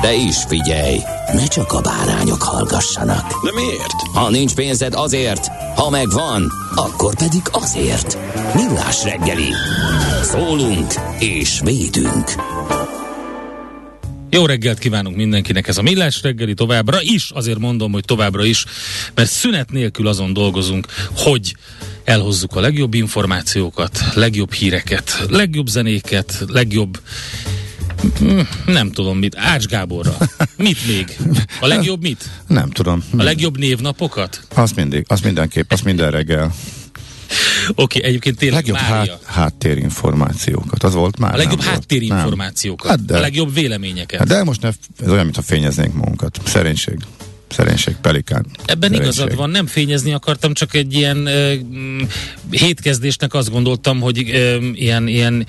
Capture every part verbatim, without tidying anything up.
De is figyelj, ne csak a bárányok hallgassanak. De miért? Ha nincs pénzed, azért, ha megvan, akkor pedig azért. Millás reggeli. Szólunk és védünk. Jó reggelt kívánunk mindenkinek, ez a Millás reggeli továbbra is. Azért mondom, hogy továbbra is, mert szünet nélkül azon dolgozunk, hogy elhozzuk a legjobb információkat, legjobb híreket, legjobb zenéket, legjobb... nem tudom mit. Ács Gáborra. Mit még? A legjobb mit? Nem tudom. A legjobb névnapokat? Azt mindig, azt mindenképp, azt minden reggel. Oké, okay, egyébként tényleg legjobb Mária. Háttérinformációkat, az volt már. A legjobb háttérinformációkat, hát a legjobb véleményeket. Hát de most ne, ez olyan, mintha fényeznénk magunkat. Szerénység. Szerénység, pelikán. Ebben Szerénység. Igazad van, nem fényezni akartam, csak egy ilyen ö, hétkezdésnek azt gondoltam, hogy ö, ilyen, ilyen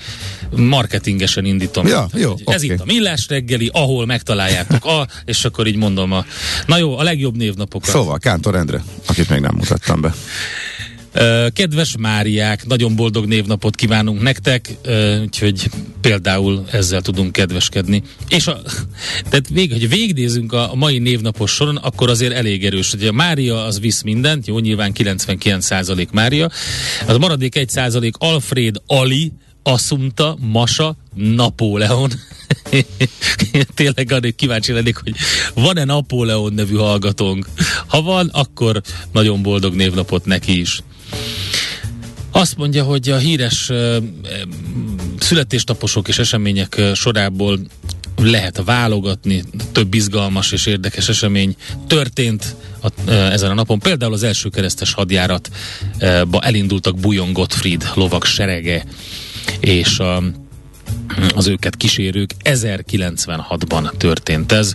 marketingesen indítom. Ja, hát, jó, okay. Ez itt a Millás reggeli, ahol megtaláljátok a, és akkor így mondom a... Na jó, a legjobb névnapokat. Szóval Kántor Endre, akit még nem mutattam be. Kedves Máriák, nagyon boldog névnapot kívánunk nektek, úgyhogy például ezzel tudunk kedveskedni. És a, tehát vég, hogy végignézünk a mai névnapos soron, akkor azért elég erős. Ugye a Mária az visz mindent, jó, nyilván kilencvenkilenc százalék Mária. Az maradék egy százalék Alfred, Ali, Assunta, Masa, Napóleon. Tényleg arra kíváncsi lennék, hogy van-e Napóleon nevű hallgatónk? Ha van, akkor nagyon boldog névnapot neki is. Azt mondja, hogy a híres uh, születéstaposok és események uh, sorából lehet válogatni, több izgalmas és érdekes esemény történt a, uh, ezen a napon. Például az első keresztes hadjáratba uh, elindultak Bujon Gottfried lovag serege és a uh, az őket kísérők. ezerkilencszázkilencvenhatban történt ez.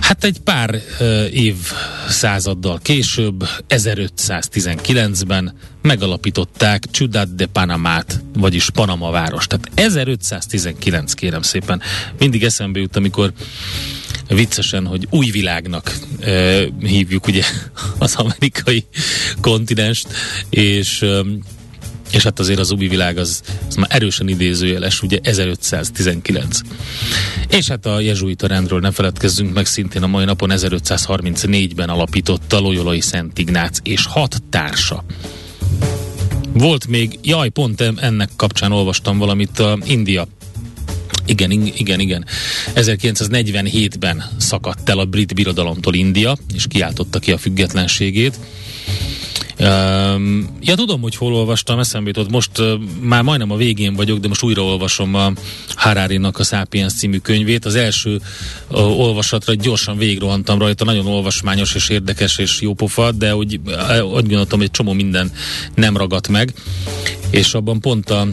Hát egy pár uh, évszázaddal később, ezerötszáztizenkilencben megalapították Ciudad de Panamát, vagyis Panama város. Tehát ezerötszáztizenkilenc, kérem szépen. Mindig eszembe jut, amikor viccesen, hogy új világnak uh, hívjuk ugye az amerikai kontinenst, és... Um, és hát azért az új világ az, az már erősen idézőjeles, ugye ezerötszáztizenkilenc. És hát a jezsuita rendről ne feledkezzünk meg, szintén a mai napon ezerötszázharmincnégyben alapította Lójolai Szent Ignác és hat társa. Volt még, jaj, pont ennek kapcsán olvastam valamit, a India. Igen, igen, igen. ezerkilencszáznegyvenhétben szakadt el a brit birodalomtól India, és kiáltotta ki a függetlenségét. Ja, tudom, hogy hol olvastam, eszembe jutott. Most már majdnem a végén vagyok, de most újraolvasom a Hararinak a Sapiens című könyvét. Az első olvasatra gyorsan végigrohantam rajta, nagyon olvasmányos és érdekes és jópofa, de úgy, úgy gondoltam, hogy csomó minden nem ragadt meg. És abban pont a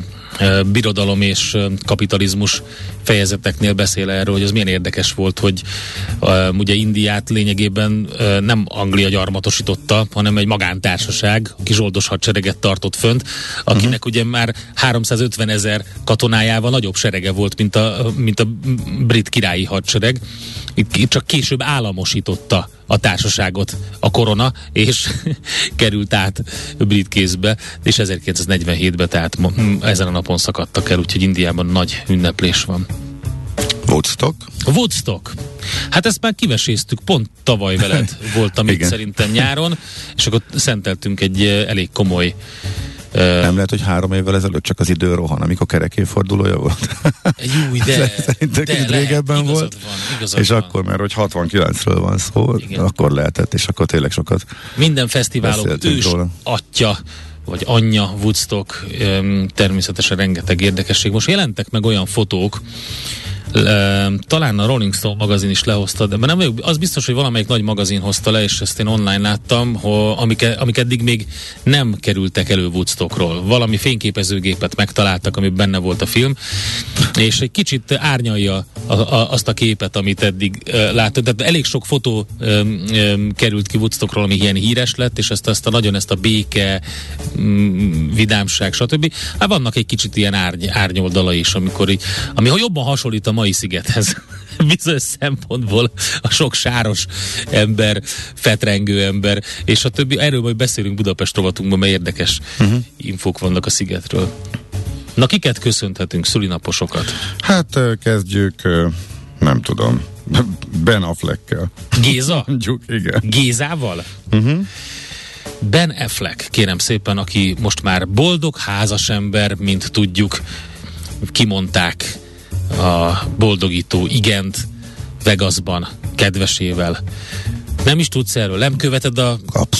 birodalom és kapitalizmus fejezeteknél beszél erről, hogy az milyen érdekes volt, hogy uh, ugye Indiát lényegében uh, nem Anglia gyarmatosította, hanem egy magántársaság, aki zsoldos hadsereget tartott fönt, akinek uh-huh. ugye már háromszázötven ezer katonájával nagyobb serege volt, mint a, mint a brit királyi hadsereg. Itt csak később államosította a társaságot a korona, és került át brit kézbe, és ezerkilencszáznegyvenhétben, tehát ma, ezen a napon szakadtak el, úgyhogy Indiában nagy ünneplés van. Woodstock? Woodstock. Hát ezt már kiveséztük, pont tavaly veled voltam itt szerintem nyáron, és akkor szenteltünk egy elég komoly Nem lehet, hogy három évvel ezelőtt csak az idő rohan, amikor kerekéfordulója volt. Júj, de, de lehet, régebben volt, van, és van. Akkor már, hogy hatvankilencről van szó, igen. Akkor lehetett, és akkor tényleg sokat minden fesztiválok ős róla. Atya vagy anyja, Woodstock, természetesen rengeteg érdekesség. Most jelentek meg olyan fotók, talán a Rolling Stone magazin is lehozta, de nem, az biztos, hogy valamelyik nagy magazin hozta le, és ezt én online láttam, ho, amik, amik eddig még nem kerültek elő Woodstockról. Valami fényképezőgépet megtaláltak, ami benne volt a film, és egy kicsit árnyalja a, a, azt a képet, amit eddig e, láttak. De elég sok fotó e, e, került ki Woodstockról, ami ilyen híres lett, és ezt, ezt a nagyon ezt a béke, m, vidámság, stb. Hát vannak egy kicsit ilyen árny, árnyoldala is, amikor így, ami ha jobban hasonlít a mai Szigethez. Bizonyos szempontból a sok sáros ember, fetrengő ember, és a többi. Erről majd beszélünk Budapest rovatunkban, mert érdekes uh-huh. infók vannak a Szigetről. Na, kiket köszönhetünk, szülinaposokat? Hát kezdjük, nem tudom, Ben Affleckkel. Géza? Mondjuk, igen. Gézával? Uh-huh. Ben Affleck, kérem szépen, aki most már boldog házasember, mint tudjuk, kimondták a boldogító igent Vegasban, kedvesével. Nem is tudsz erről? Nem követed a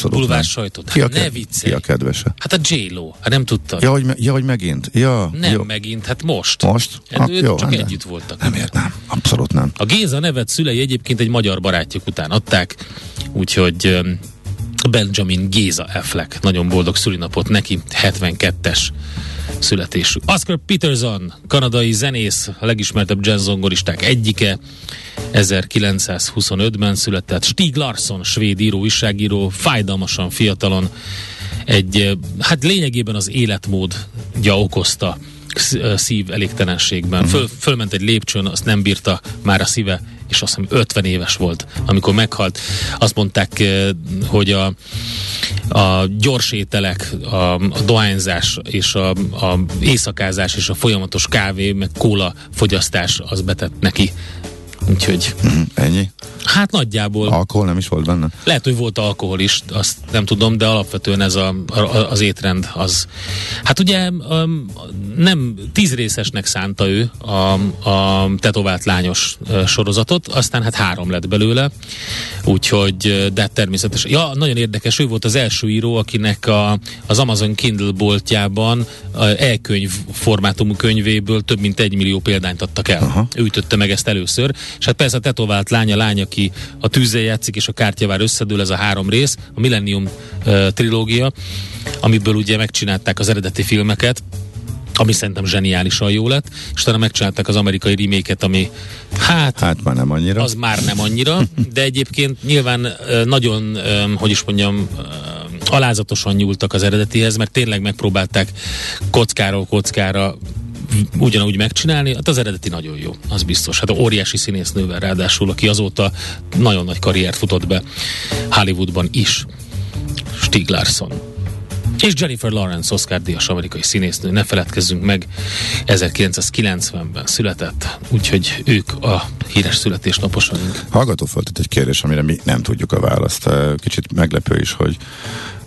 bulvár sajtot? Hát ne viccelj. Ki a kedvese? Hát a J.Lo. Hát nem tudtad. Ja, hogy, me- ja, hogy megint. Ja, nem jó. Megint, hát most. Most? Hát ők csak hát együtt nem. voltak. Nem értem. Abszolút nem. A Géza nevet szülei egyébként egy magyar barátjuk után adták, úgyhogy Benjamin Géza Affleck. Nagyon boldog szülinapot neki. hetvenkettes születésű. Oscar Peterson, kanadai zenész, a legismertebb jazz-zongoristák egyike, ezerkilencszázhuszonötben született. Stieg Larsson, svéd író, újságíró, fájdalmasan fiatalon egy, hát lényegében az életmódja okozta szív elégtelenségben. Mm. Föl, fölment egy lépcsőn, azt nem bírta már a szíve, és azt hiszem ötven éves volt, amikor meghalt. Azt mondták, hogy a, a gyors ételek, a, a dohányzás és a, a éjszakázás és a folyamatos kávé, meg kóla fogyasztás az betett neki. Úgyhogy... Ennyi? Hát nagyjából... Alkohol nem is volt benne? Lehet, hogy volt alkohol is, azt nem tudom, de alapvetően ez a, a, az étrend az... Hát ugye nem tízrészesnek szánta ő a, a tetovált lányos sorozatot, aztán hát három lett belőle, úgyhogy, de természetesen... Ja, nagyon érdekes, ő volt az első író, akinek a, az Amazon Kindle boltjában e-könyv formátumú könyvéből több mint egy millió példányt adtak el. Aha. Ő ütötte meg ezt először, és hát persze a tetovált lány, a lány, aki a tűzzel játszik, és a kártyavár összedől, ez a három rész, a Millennium uh, trilógia, amiből ugye megcsinálták az eredeti filmeket, ami szerintem zseniálisan jó lett, és utána megcsinálták az amerikai remake-et, ami hát, hát már nem annyira. Az már nem annyira, de egyébként nyilván uh, nagyon, um, hogy is mondjam, uh, alázatosan nyúltak az eredetihez, mert tényleg megpróbálták kockáról kockára ugyanúgy megcsinálni, hát az eredeti nagyon jó, az biztos. Hát óriási színésznővel ráadásul, aki azóta nagyon nagy karriert futott be Hollywoodban is. Stieg Larsson. És Jennifer Lawrence, Oscar-díjas amerikai színésznő, ne feledkezzünk meg, ezerkilencszázkilencvenben született, úgyhogy ők a híres születésnaposaink. Hallgató föltett egy kérdés, amire mi nem tudjuk a választ. Kicsit meglepő is, hogy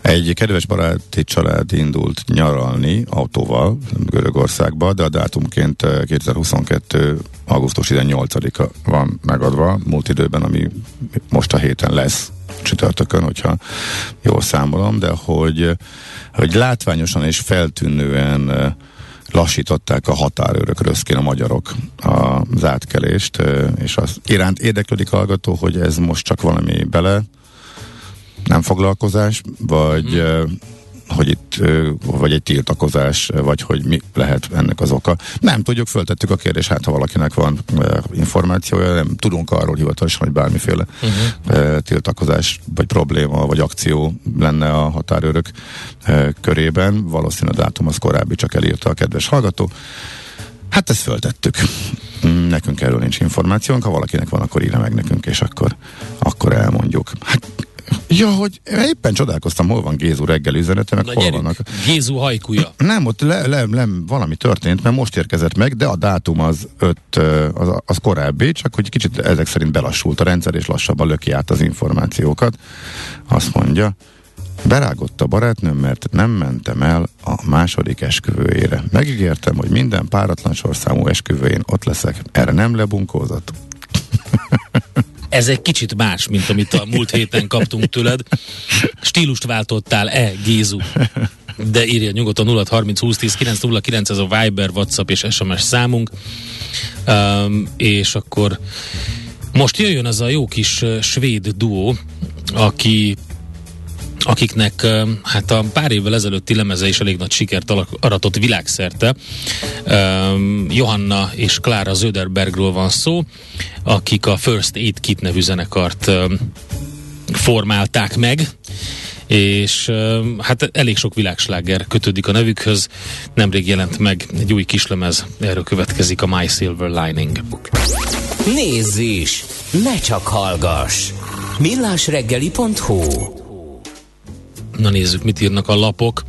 egy kedves baráti család indult nyaralni autóval Görögországba, de a dátumként kétezer-huszonkettő. augusztus tizennyolcadika van megadva, múlt időben, ami most a héten lesz csütörtökön, hogyha jól számolom, de hogy, hogy látványosan és feltűnően lassították a határőrök röszkén a magyarok az átkelést, és az iránt érdeklődik hallgató, hogy ez most csak valami bele nem foglalkozás, vagy hmm. hogy itt, vagy egy tiltakozás, vagy hogy mi lehet ennek az oka. Nem tudjuk, föltettük a kérdést, hát ha valakinek van információja, nem tudunk arról hivatalosan, hogy bármiféle uh-huh. tiltakozás, vagy probléma, vagy akció lenne a határőrök körében. Valószínűleg a dátum az korábbi, csak elírta a kedves hallgató. Hát ezt föltettük. Nekünk erről nincs információnk, ha valakinek van, akkor írja meg nekünk, és akkor, akkor elmondjuk. Hát ja, hogy éppen csodálkoztam, hol van Gézu reggel üzenete, meg na, hol gyerünk. Vannak. Gézu hajkúja. Nem, ott le, le, le, valami történt, mert most érkezett meg, de a dátum az öt, az, az korábbi, csak hogy kicsit ezek szerint belassult a rendszer, és lassabban löki át az információkat. Azt mondja, Berágott a barátnőm, mert nem mentem el a második esküvőjére. Megígértem, hogy minden páratlan sorszámú esküvőjén ott leszek. Erre nem lebunkózott? Ez egy kicsit más, mint amit a múlt héten kaptunk tőled. Stílust váltottál-e, Gézu? De írja nyugodtan nulla harminc húsz tíz kilenc nulla kilenc, ez a Viber, WhatsApp és es em es számunk. Um, és akkor most jöjjön az a jó kis svéd duó, aki, akiknek um, hát a pár évvel ezelőtti lemeze is elég nagy sikert aratott világszerte. Um, Johanna és Klára Söderbergről van szó, akik a First Aid Kit nevű zenekart um, formálták meg, és hát elég sok világsláger kötődik a nevükhöz. Nemrég jelent meg egy új kislemez, erről következik a My Silver Lining. Nézz is! Ne csak hallgass! millásreggeli pont hu. Na nézzük, mit írnak a lapok.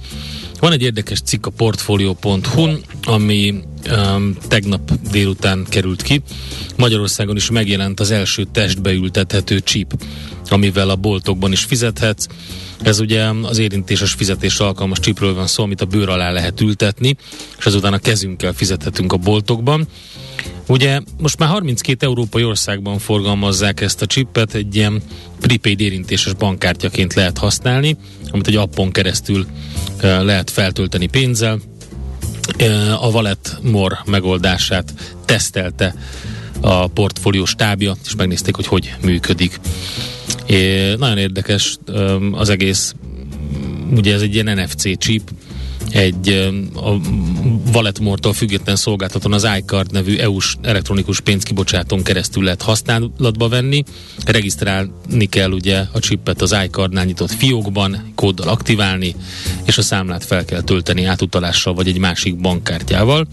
Van egy érdekes cikk a portfolio pont hu-n, ami um, tegnap délután került ki. Magyarországon is megjelent az első testbeültethető csíp, amivel a boltokban is fizethetsz. Ez ugye az érintéses fizetésre alkalmas csípről van szó, amit a bőr alá lehet ültetni, és azután a kezünkkel fizethetünk a boltokban. Ugye most már harminckét európai országban forgalmazzák ezt a csipet, egy ilyen prepaid érintéses bankkártyaként lehet használni, amit egy appon keresztül lehet feltölteni pénzzel. A Walletmor megoldását tesztelte a portfólió stábja, és megnézték, hogy hogy működik. É, nagyon érdekes az egész, ugye ez egy ilyen en ef cé csíp, egy a Walletmortól független szolgáltatón az iCard nevű é u-s elektronikus pénzkibocsátón keresztül lehet használatba venni. Regisztrálni kell ugye a csipet az iCardnál nyitott fiókban, kóddal aktiválni, és a számlát fel kell tölteni átutalással vagy egy másik bankkártyával.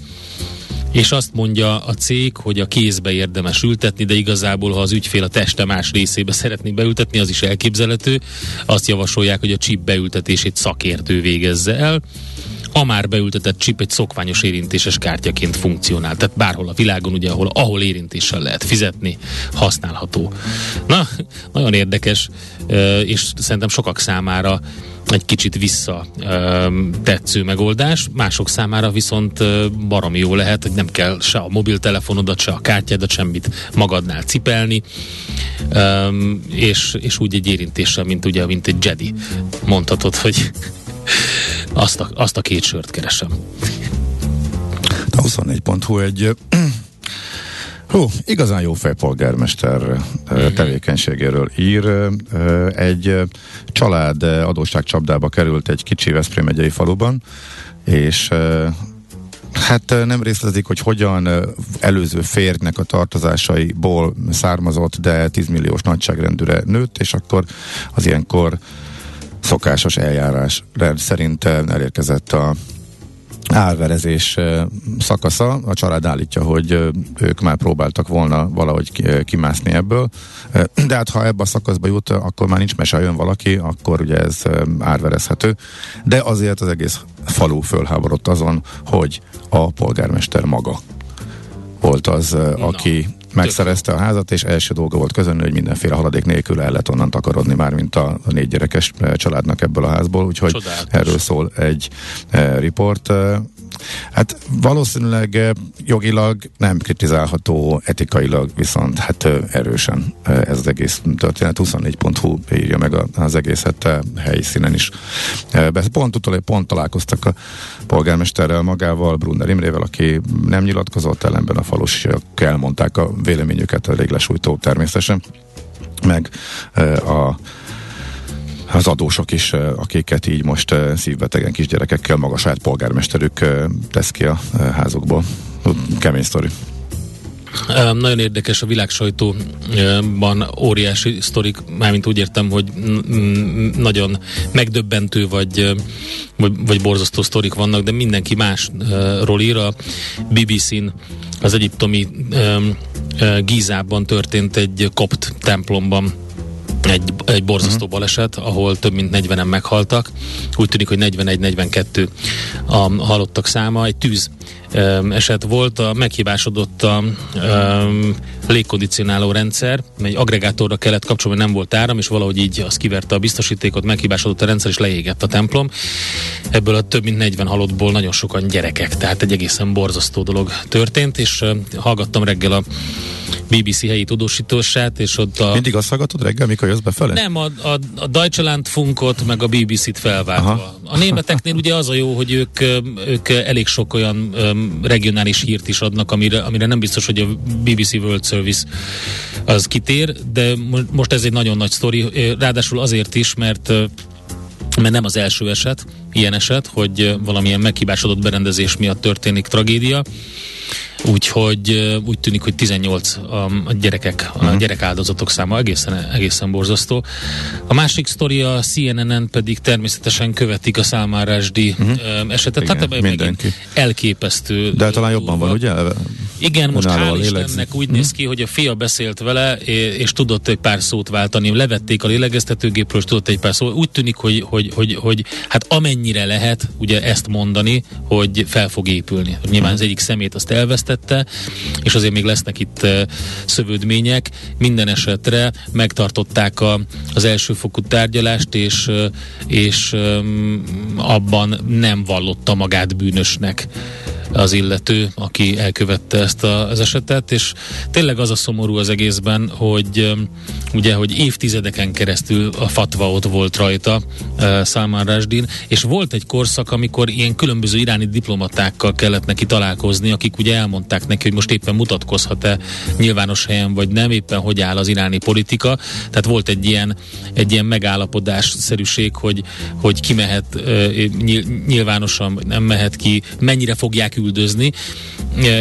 És azt mondja a cég, hogy a kézbe érdemes ültetni, de igazából, ha az ügyfél a teste más részébe szeretné beültetni, az is elképzelhető. Azt javasolják, hogy a csip beültetését szakértő végezze el. A már beültetett csip egy szokványos érintéses kártyaként funkcionál. Tehát bárhol a világon, ugye, ahol, ahol érintéssel lehet fizetni, használható. Na, nagyon érdekes, és szerintem sokak számára egy kicsit vissza tetsző megoldás, mások számára viszont baromi jó lehet, hogy nem kell se a mobiltelefonodat, se a kártyádat, semmit magadnál cipelni, és, és úgy egy érintéssel, mint ugye, mint egy Jedi mondhatod, hogy azt a, azt a két sört keresem. A huszonnégy pont hu egy hú, igazán jó fejpolgármester tevékenységéről ír. Egy család adósságcsapdába került egy kicsi Veszprém megyei faluban, és hát nem részlezik, hogy hogyan, előző férjnek a tartozásaiból származott, de tíz milliós nagyságrendűre nőtt, és akkor az ilyenkor szokásos eljárás szerint elérkezett a árverezés szakasza. A család állítja, hogy ők már próbáltak volna valahogy kimászni ebből, de hát ha ebbe a szakaszba jut, akkor már nincs mese, jön valaki, akkor ugye ez árverezhető, de azért az egész falu fölháborodott azon, hogy a polgármester maga volt az, aki megszerezte a házat, és első dolga volt közölni, hogy mindenféle haladék nélkül el lehet onnan takarodni, már mint a négy gyerekes családnak ebből a házból, úgyhogy csodálatos. Erről szól egy e, riport. Hát valószínűleg jogilag nem kritizálható, etikailag viszont hát erősen ez az egész történet. huszonnégy pont hu írja meg az egészet helyszínen is. Pont utal, pont találkoztak a polgármesterrel magával, Brunner Imrével, aki nem nyilatkozott, ellenben a falusiak elmondták a véleményüket, elég lesújtó természetesen, meg a az adósok is, akiket így most szívbetegen kisgyerekekkel maga saját polgármesterük tesz ki a házukból. Kemény sztori. Nagyon érdekes, a világsajtóban óriási sztorik, mármint úgy értem, hogy nagyon megdöbbentő vagy, vagy, vagy borzasztó sztorik vannak, de mindenki másról ír. A bé bé cén az egyiptomi Gízában történt egy kopt templomban egy egy borzasztó uh-huh. baleset, ahol több mint negyvenen meghaltak. Úgy tűnik, hogy negyvenegy negyvenkettő a halottak száma. Egy tűz um, eset volt, a meghibásodott a um, légkondicionáló rendszer, egy agregátorra kellett kapcsolni, nem volt áram, és valahogy így az kiverte a biztosítékot, meghibásodott a rendszer, és leégett a templom. Ebből a több mint negyven halottból nagyon sokan gyerekek, tehát egy egészen borzasztó dolog történt, és uh, hallgattam reggel a bé bé cé helyi tudósítósát, és ott a... Mindig azt hallgatod reggel, mikor jössz befele? Nem, a, a, a Deutsche Landfunkot, meg a bé bé cét felváltva. Aha. A németeknél ugye az a jó, hogy ők, ők elég sok olyan um, regionális hírt is adnak, amire, amire nem biztos, hogy a bé bé cé World Service az kitér, de most ez egy nagyon nagy sztori, ráadásul azért is, mert mert nem az első eset, ilyen eset, hogy valamilyen meghibásodott berendezés miatt történik tragédia. Úgyhogy úgy tűnik, hogy tizennyolc a gyerekek, a gyerek áldozatok száma egészen, egészen borzasztó. A másik sztori, a cé en en-en pedig természetesen követik a számárásdi uh-huh. esetet. Igen, hát megint elképesztő. De talán jobban van, ugye? Igen, most hál' Istennek úgy néz ki, hogy a fia beszélt vele, és tudott egy pár szót váltani. Levették a lélegeztetőgépről, és tudott egy pár szót. Úgy tűnik, hogy, hogy, hogy, hogy hát amennyire lehet ugye ezt mondani, hogy fel fog épülni. Nyilván az egyik szemét azt elvesztette, és azért még lesznek itt uh, szövődmények. Minden esetre megtartották a, az elsőfokú tárgyalást, és, uh, és um, abban nem vallotta magát bűnösnek az illető, aki elkövette ezt a, az esetet, és tényleg az a szomorú az egészben, hogy um, ugye, hogy évtizedeken keresztül a fatva ott volt rajta uh, Salman Rushdie, és volt egy korszak, amikor ilyen különböző iráni diplomatákkal kellett neki találkozni, akik ugye elmondták neki, hogy most éppen mutatkozhat-e nyilvános helyen, vagy nem, éppen hogy áll az iráni politika. Tehát volt egy ilyen, egy ilyen megállapodásszerűség, hogy, hogy ki mehet uh, nyilvánosan, nem mehet ki, mennyire fogják üldözni,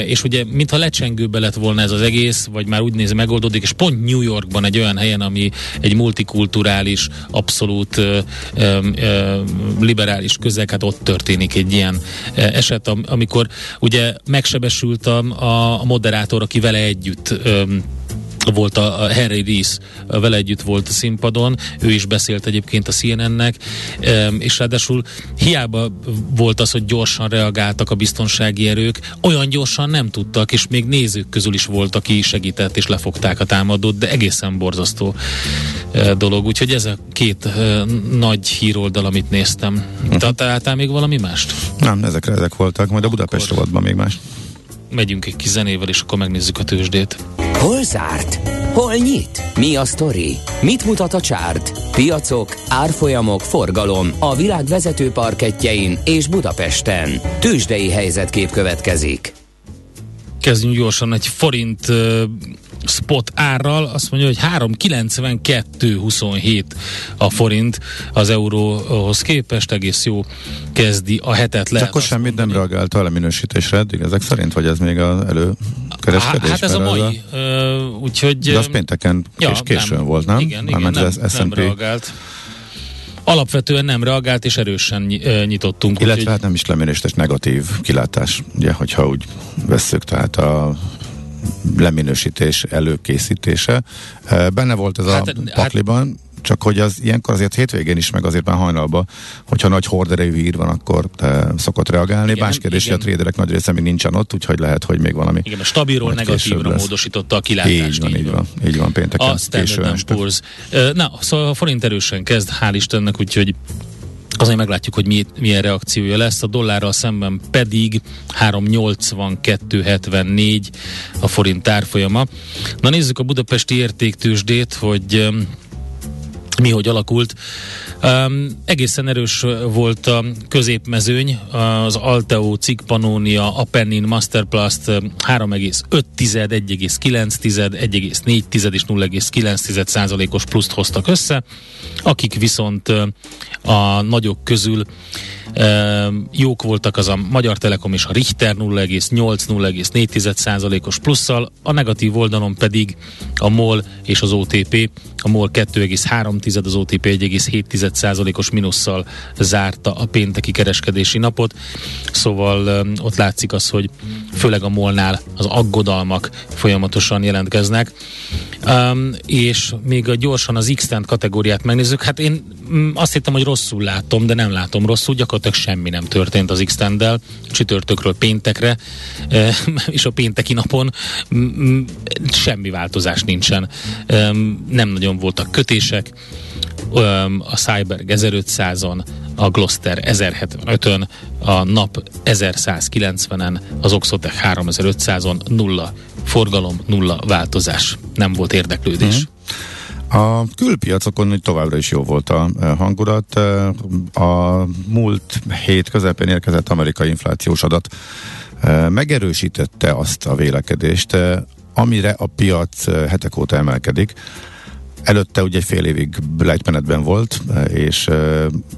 és ugye mintha lecsengőbe lett volna ez az egész, vagy már úgy néz, megoldódik, és pont New Yorkban egy olyan helyen, ami egy multikulturális, abszolút ö, ö, ö, liberális közeg, hát ott történik egy ilyen eset, amikor ugye megsebesült a, a moderátor, aki vele együtt ö, volt a Harry Reese, vele együtt volt a színpadon, ő is beszélt egyébként a cé en en-nek, és ráadásul hiába volt az, hogy gyorsan reagáltak a biztonsági erők, olyan gyorsan nem tudtak, és még nézők közül is volt, aki segített, és lefogták a támadót, de egészen borzasztó dolog. Úgyhogy ez a két nagy híroldal, amit néztem. Te találtál még valami mást? Nem, ezekre ezek voltak, majd a Budapest rovatban még más. Megyünk egy kis zenével, és akkor megnézzük a tőzsdét. Hol zárt? Hol nyit? Mi a sztori? Mit mutat a csárt? Piacok, árfolyamok, forgalom a világ vezető parkettjein és Budapesten. Tőzsdei helyzetkép következik. Kezdjünk gyorsan egy forint uh, spot árral. Azt mondja, hogy három kilencvenkettő huszonhét a forint az euróhoz képest. Egész jó kezdi a hetet. Lehet, akkor semmit mondani. Nem reagált a leminősítésre eddig ezek szerint, vagy ez még az előkereskedés? Hát ez a mai. A... Uh, úgyhogy, de az pénteken ja, és későn nem, volt, nem? Igen, igen, nem, nem reagált. Alapvetően nem reagált, és erősen nyitottunk. Illetve úgy, hát nem is leminősítés, negatív kilátás, ugye, hogyha úgy vesszük, tehát a leminősítés előkészítése. Benne volt ez hát, a pakliban, hát, csak hogy az ilyenkor azért hétvégén is, meg azért már hajnalban, hogyha nagy horderejű hír van, akkor szokott reagálni. Más kérdés, a tréderek nagy része még nincsen ott, úgyhogy lehet, hogy még valami... Igen, a stabilról negatívra lesz. Módosította a kilátást. Így van, így, így van. van. Így van, pénteken. A Standard and Poor's. Na, szóval a forint erősen kezd, hál' Istennek, úgyhogy azért meglátjuk, hogy mi, milyen reakciója lesz. A dollárral szemben pedig három nyolcvankettő hetvennégy a forint árfolyama. Na nézzük a budapesti értéktőzsdét, hogy mi hogy alakult. Um, egészen erős volt a középmezőny, az Alteo, Cikk Pannónia, Apennin, Masterplast három egész öt, egy egész kilenc, egy egész négy és nulla egész kilenc százalékos pluszt hoztak össze, akik viszont a nagyok közül Um, jók voltak, az a Magyar Telekom és a Richter nulla egész nyolc, nulla egész négy százalékos plusszal, a negatív oldalon pedig a MOL és az o té pé, a MOL kettő egész három, az o té pé egy egész hét százalékos minusszal zárta a pénteki kereskedési napot, szóval um, ott látszik az, hogy főleg a MOL-nál az aggodalmak folyamatosan jelentkeznek. Um, és még a gyorsan az X-Tent kategóriát megnézzük. Hát én azt hittem, hogy rosszul látom, de nem látom rosszul. Gyakorlatilag semmi nem történt az X-Tenddel csütörtökről péntekre, és a pénteki napon semmi változás nincsen. Nem nagyon voltak kötések. A Cyberg ezerötszázon, a Gloster ezerhetvenötön, a Nap ezerszázkilencvenen, az Oxotec háromezer-ötszázon nulla forgalom, nulla változás. Nem volt érdeklődés. Mm. A külpiacokon továbbra is jó volt a hangulat. A múlt hét közepén érkezett amerikai inflációs adat megerősítette azt a vélekedést, amire a piac hetek óta emelkedik. Előtte ugye egy fél évig lejtmenetben volt, és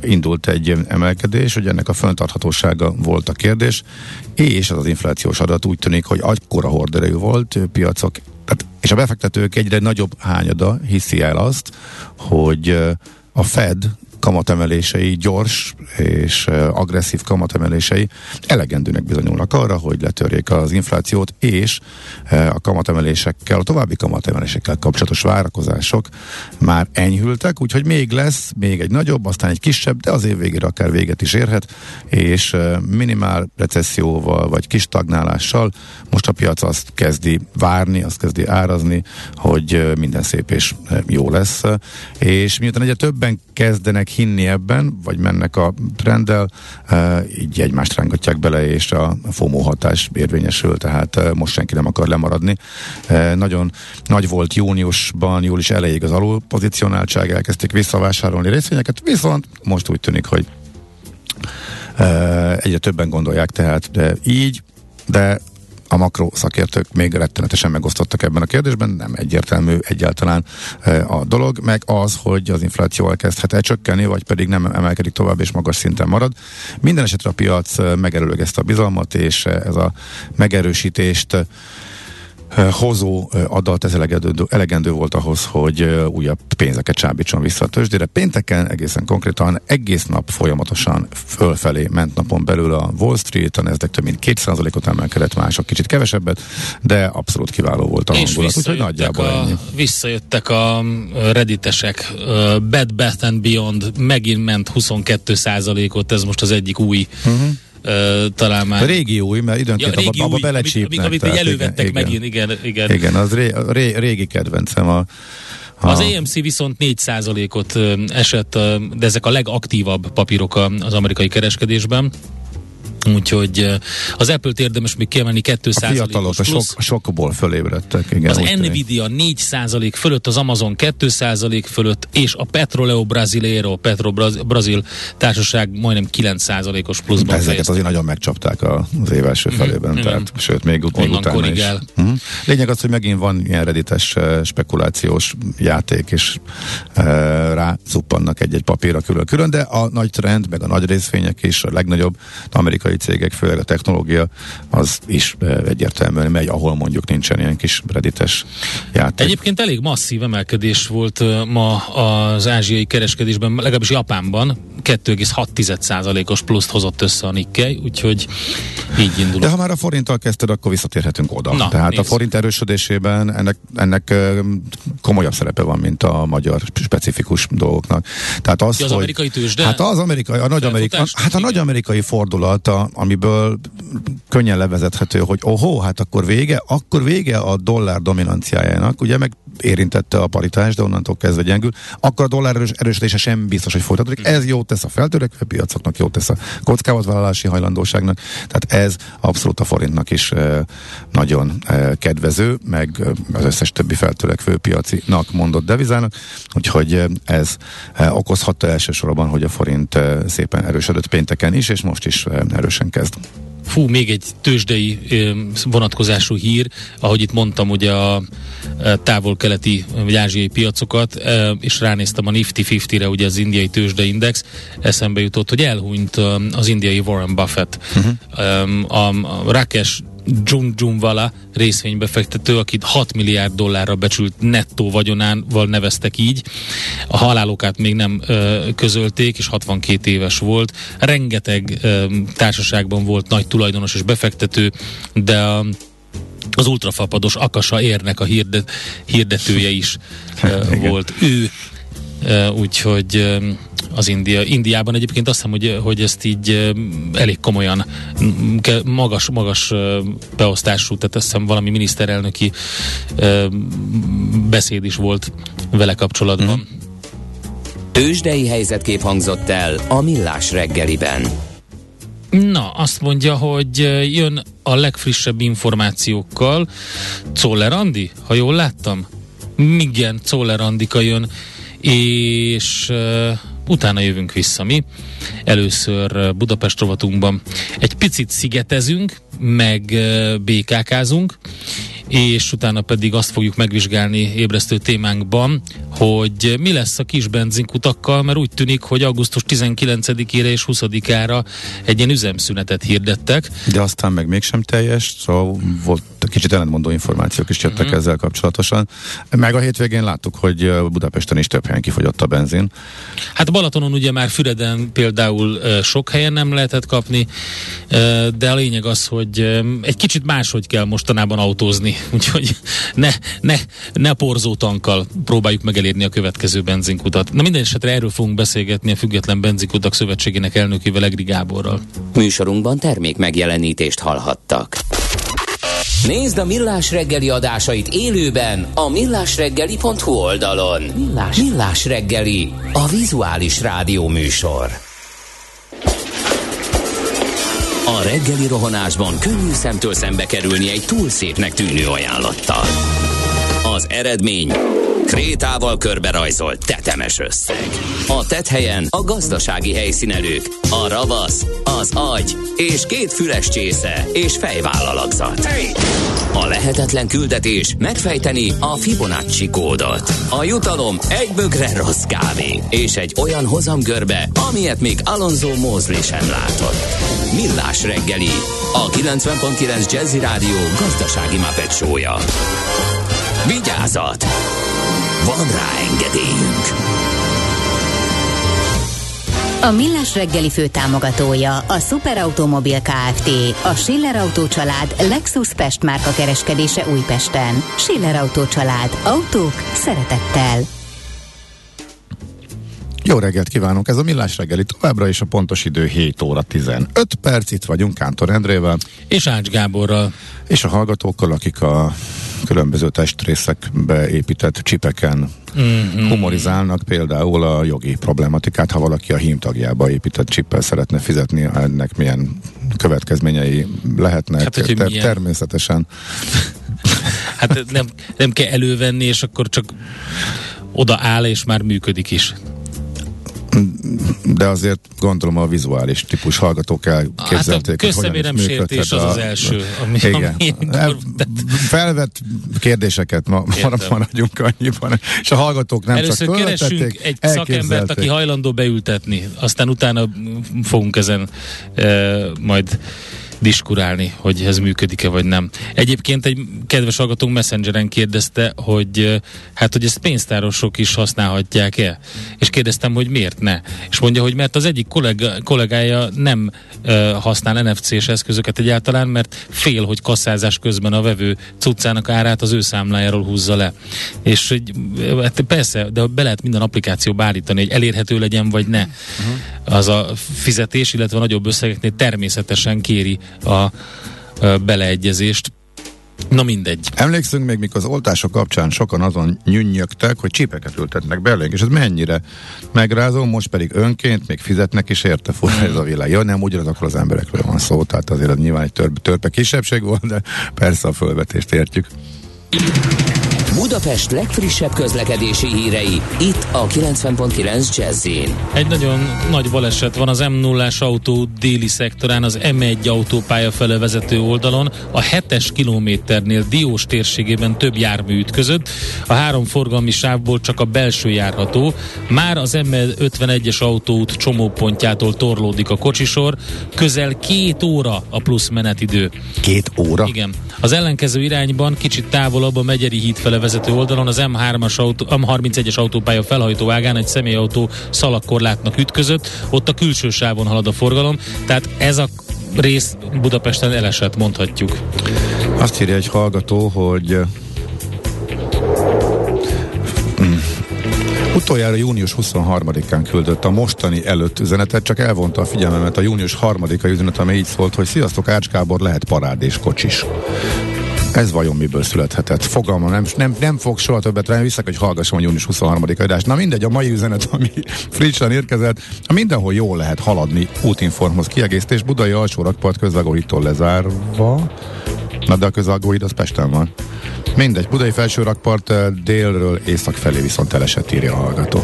indult egy emelkedés, hogy ennek a fenntarthatósága volt a kérdés, és az az inflációs adat úgy tűnik, hogy akkora horderejű volt, piacok, tehát, és a befektetők egyre nagyobb hányada hiszi el azt, hogy a Fed kamatemelései, gyors és agresszív kamatemelései elegendőnek bizonyulnak arra, hogy letörjék az inflációt, és a kamatemelésekkel, a további kamatemelésekkel kapcsolatos várakozások már enyhültek, úgyhogy még lesz még egy nagyobb, aztán egy kisebb, de az év végére akár véget is érhet, és minimál recesszióval vagy kis stagnálással most a piac azt kezdi várni, azt kezdi árazni, hogy minden szép és jó lesz, és miután egyre többen kezdenek hinni ebben, vagy mennek a trenddel, így egymást rángatják bele, és a FOMO hatás érvényesül, tehát most senki nem akar lemaradni. Nagyon nagy volt júniusban, július elejéig az alulpozicionáltság, elkezdték visszavásárolni részvényeket, viszont most úgy tűnik, hogy egyre többen gondolják, tehát de így, de a makro szakértők még rettenetesen megosztottak ebben a kérdésben, nem egyértelmű egyáltalán a dolog, meg az, hogy az infláció elkezdhet-e csökkenni, vagy pedig nem emelkedik tovább és magas szinten marad. Minden esetre a piac megerőlegezte a bizalmat, és ez a megerősítést hozó adat, ez elegendő, elegendő volt ahhoz, hogy újabb pénzeket csábítson vissza a tőzsdére. Pénteken egészen konkrétan egész nap folyamatosan fölfelé ment napon belül a Wall Street, a Nasdaq több mint két százalékot emelkedett, mások kicsit kevesebbet, de abszolút kiváló volt a hangulat. Úgyhogy nagyjából a, ennyi. Visszajöttek a redditesek. Bed Bath and Beyond megint ment huszonkettő százalékot, ez most az egyik új uh-huh. Uh, talán már... A régi új, mert időnként ja, abba, abba belecsípnek. Amit így elővettek igen, megint, igen. Igen, igen az ré, ré, régi kedvencem. A, a... Az á em cé viszont négy százalékot esett, de ezek a legaktívabb papírok az amerikai kereskedésben. Úgyhogy az Apple-t érdemes még kiemelni két százalékos plusz. A, sok, a sokból fölébredtek. Igen, az Nvidia négy százalék fölött, az Amazon két százalék fölött, és a Petroleo Brasileiro, Petro Brazil társaság majdnem kilenc százalékos pluszban. Ezeket fejeztek. Azért nagyon megcsapták az év első felében, mm-hmm. tehát, sőt, még, ut- még utána korrigál. Is. Mm-hmm. Lényeg az, hogy megint van ilyen reddites spekulációs játék, és e, rá szuppannak egy-egy papírra külön-külön, de a nagy trend, meg a nagy részvények is, a legnagyobb amerikai cégek, főleg a technológia, az is egyértelműen megy, ahol mondjuk nincsen ilyen kis reddites játék. Egyébként elég masszív emelkedés volt ma az ázsiai kereskedésben, legalábbis Japánban két egész hat százalékos pluszt hozott össze a Nikkei, úgyhogy így indul. De ha már a forinttal kezdted, akkor visszatérhetünk oda. Na, tehát nézz. A forint erősödésében ennek, ennek komolyabb szerepe van, mint a magyar specifikus dolgoknak. Tehát az, az hogy, amerikai tőzsde? Hát az amerikai, a nagy, amerikai, hát a nagy amerikai fordulat, amiből könnyen levezethető, hogy ohó, hát akkor vége, akkor vége a dollár dominanciájának, ugye meg érintette a paritás, de onnantól kezdve gyengül, akkor a dollár erős, erősödése sem biztos, hogy folytatódik. Ez jót tesz a feltörekvő piacoknak, jót tesz a kockázatvállalási hajlandóságnak, tehát ez abszolút a forintnak is e, nagyon e, kedvező, meg az összes többi feltörekvő piacinak mondott devizának, úgyhogy ez e, okozhatta elsősorban, hogy a forint e, szépen erősödött pénteken is, és most is e, erősen kezd. Fú, még egy tőzsdei vonatkozású hír, ahogy itt mondtam, ugye a távol-keleti vagy ázsiai piacokat, és ránéztem a Nifty ötvenre, ugye az indiai tőzsdeindex, eszembe jutott, hogy elhunyt az indiai Warren Buffett. Uh-huh. A Rakesh Jhunjhunwala részvénybefektető, akit hat milliárd dollárra becsült nettó vagyonával neveztek így. A halálokát még nem ö, közölték, és hatvankét éves volt. Rengeteg ö, társaságban volt nagy tulajdonos és befektető, de a az ultrafapados Akasa érnek a hirdet, hirdetője is uh, volt ő, uh, úgyhogy uh, az India. Indiában egyébként azt hiszem, hogy, hogy ezt így elég komolyan magas, magas beosztású, tehát azt hiszem valami miniszterelnöki beszéd is volt vele kapcsolatban. Mm. Tőzsdei helyzetkép hangzott el a Millás reggeliben. Na, azt mondja, hogy jön a legfrissebb információkkal Czoller Andi, ha jól láttam. Igen, Czoller Andika jön, és uh, utána jövünk vissza mi. Először uh, Budapest rovatunkban egy picit szigetezünk, meg uh, bé ká ká-zunk, és utána pedig azt fogjuk megvizsgálni ébresztő témánkban, hogy mi lesz a kis benzinkutakkal, mert úgy tűnik, hogy augusztus tizenkilencedikére és huszadikára egy ilyen üzemszünetet hirdettek. De aztán meg mégsem teljes, szóval volt kicsit ellentmondó információk is jöttek mm-hmm. ezzel kapcsolatosan. Meg a hétvégén láttuk, hogy Budapesten is több helyen kifogyott a benzin. Hát Balatonon ugye már Füreden például sok helyen nem lehetett kapni, de a lényeg az, hogy egy kicsit máshogy kell mostanában autózni, úgyhogy ne, ne, ne porzótankkal próbáljuk meg elérni a következő benzinkutat. Na minden esetre erről fogunk beszélgetni a Független Benzinkutak Szövetségének elnökével, Egri Gáborral. Műsorunkban termék megjelenítést hallhattak. Nézd a Millás reggeli adásait élőben a millásreggeli pont hu oldalon. Millás, Millás reggeli, a vizuális rádió műsor. A reggeli rohanásban könnyű szemtől szembe kerülni egy túl szépnek tűnő ajánlattal. Az eredmény krétával körberajzolt tetemes összeg. A tetthelyen a gazdasági helyszínelők, a ravasz, az agy és két füles csésze és fejvállalakzat. A lehetetlen küldetés megfejteni a Fibonacci kódot. A jutalom egy bögre rossz kávé és egy olyan hozamgörbe, amilyet még Alonso Mosley sem látott. Millás reggeli, a kilencven egész kilenc Jazzy Rádió gazdasági Muppet Show-ja. Vigyázat! Van rá engedélyünk! A Millás reggeli főtámogatója a Szuperautomobil Kft., a Schiller Autó család Lexus Pest márka kereskedése Újpesten. Schiller Autó család. Autók szeretettel. Jó reggelt kívánunk, ez a Millás reggeli továbbra is, a pontos idő hét óra tizenöt perc, itt vagyunk Kántor Endrével. És Ács Gáborral. És a hallgatókkal, akik a különböző testrészekbe épített csipeken mm-hmm. humorizálnak, például a jogi problematikát, ha valaki a hím tagjába épített csippel szeretne fizetni, ennek milyen következményei lehetnek, hát, ter- milyen? természetesen. Hát nem, nem kell elővenni, és akkor csak oda áll, és már működik is. De azért gondolom a vizuális típus hallgatók elképzelték, hát hogy hogyan is működhet. A... az az első, ami, igen. Amikor... felvett kérdéseket, ma, maradjunk annyiban, és a hallgatók nem először csak tőletették. Először keresünk egy szakembert, aki hajlandó beültetni, aztán utána fogunk ezen e, majd diskurálni, hogy ez működik-e vagy nem. Egyébként egy kedves hallgatónk Messengeren kérdezte, hogy hát, hogy ezt pénztárosok is használhatják-e? És kérdeztem, hogy miért ne? És mondja, hogy mert az egyik kollega, kollégája nem uh, használ en ef cés eszközöket egyáltalán, mert fél, hogy kasszázás közben a vevő cuccának árát az ő számlájáról húzza le. És hogy, hát persze, de be lehet minden applikációba állítani, hogy elérhető legyen vagy ne. Uh-huh. Az a fizetés, illetve a nagyobb összegeknél természetesen kéri A, a beleegyezést. Na mindegy. Emlékszünk még, mikor az oltások kapcsán sokan azon nyünnyögtek, hogy csípeket ültetnek belénk, és ez mennyire megrázó, most pedig önként még fizetnek is érte, furcsa ez a világ. Ja, nem ugyanaz, akkor az emberekről van szó, tehát azért nyilván egy törpe, törpe kisebbség volt, de persze a fölvetést értjük. Budapest legfrissebb közlekedési hírei, itt a kilencven egész kilenc Jazzy. Egy nagyon nagy baleset van az M nullás autó déli szektorán, az M egy autópálya felől vezető oldalon. A hetes kilométernél Diós térségében több jármű ütközött. A három forgalmi sávból csak a belső járható. Már az M ötvenegyes autóút csomópontjától torlódik a kocsisor. Közel két óra a plusz menetidő. Két óra? Igen. Az ellenkező irányban, kicsit távolabb a Megyeri híd fele vezető oldalon az M hármas autó, M harmincegyes autópálya felhajtó ágán egy személyautó szalagkorlátnak ütközött, ott a külső sávon halad a forgalom, tehát ez a rész Budapesten elesett, mondhatjuk. Azt írja egy hallgató, hogy utoljára június huszonharmadikán küldött a mostani előtt üzenetet, csak elvonta a figyelmemet a június harmadikai üzenet, ami így szólt, hogy sziasztok, Ács Gábor lehet parádés kocsis. Ez vajon miből születhetett? Fogalma nem, nem, nem fog soha többet rá, vissza, hogy hallgassam a június huszonharmadikai adást. Na mindegy, a mai üzenet, ami frissen érkezett, mindenhol jól lehet haladni, útinformhoz kiegészítés, Budai alsórakpart közvágóhídtól lezárva. Na de a közvágóhíd az Pesten van. Mindegy, Budai felsőrakpart délről észak felé viszont elesett, írja a hallgató.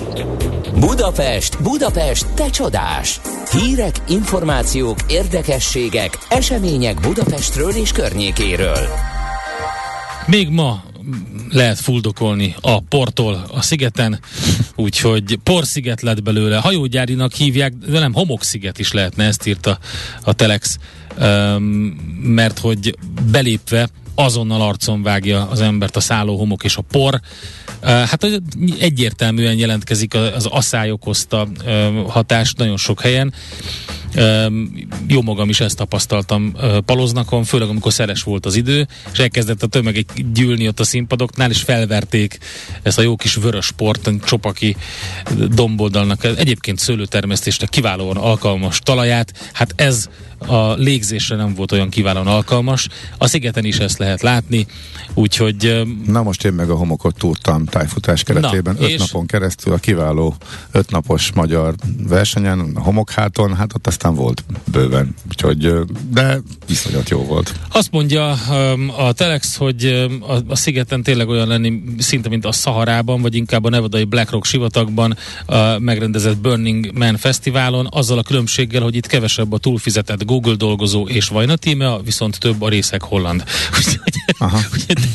Budapest, Budapest, te csodás! Hírek, információk, érdekességek, események Budapestről és környékéről. Még ma lehet fuldokolni a portól a Szigeten, úgyhogy porsziget lett belőle. Hajógyárinak hívják, de nem, homoksziget is lehetne, ezt írta a Telex, um, mert hogy belépve azonnal arcon vágja az embert a szálló homok és a por. Hát egyértelműen jelentkezik az asszály okozta hatás nagyon sok helyen. Jó magam is ezt tapasztaltam Paloznakon, főleg amikor szeles volt az idő, és elkezdett a tömeg gyűlni ott a színpadoknál, és felverték ezt a jó kis vörös port, csopaki domboldalnak, egyébként szőlőtermesztésnek kiválóan alkalmas talaját. Hát ez a légzésre nem volt olyan kiválóan alkalmas. A Szigeten is ezt lehet látni, úgyhogy... Na most én meg a homokot túrtam tájfutás keretében. Na, öt napon keresztül a kiváló ötnapos magyar versenyen, a homokháton, hát ott aztán volt bőven. Úgyhogy, de viszonyat jó volt. Azt mondja a Telex, hogy a Szigeten tényleg olyan lenni szinte, mint a Szaharában, vagy inkább a nevadai Black Rock sivatagban megrendezett Burning Man fesztiválon, azzal a különbséggel, hogy itt kevesebb a túlfizetett Google dolgozó és Vajna tíme, viszont több a részek holland.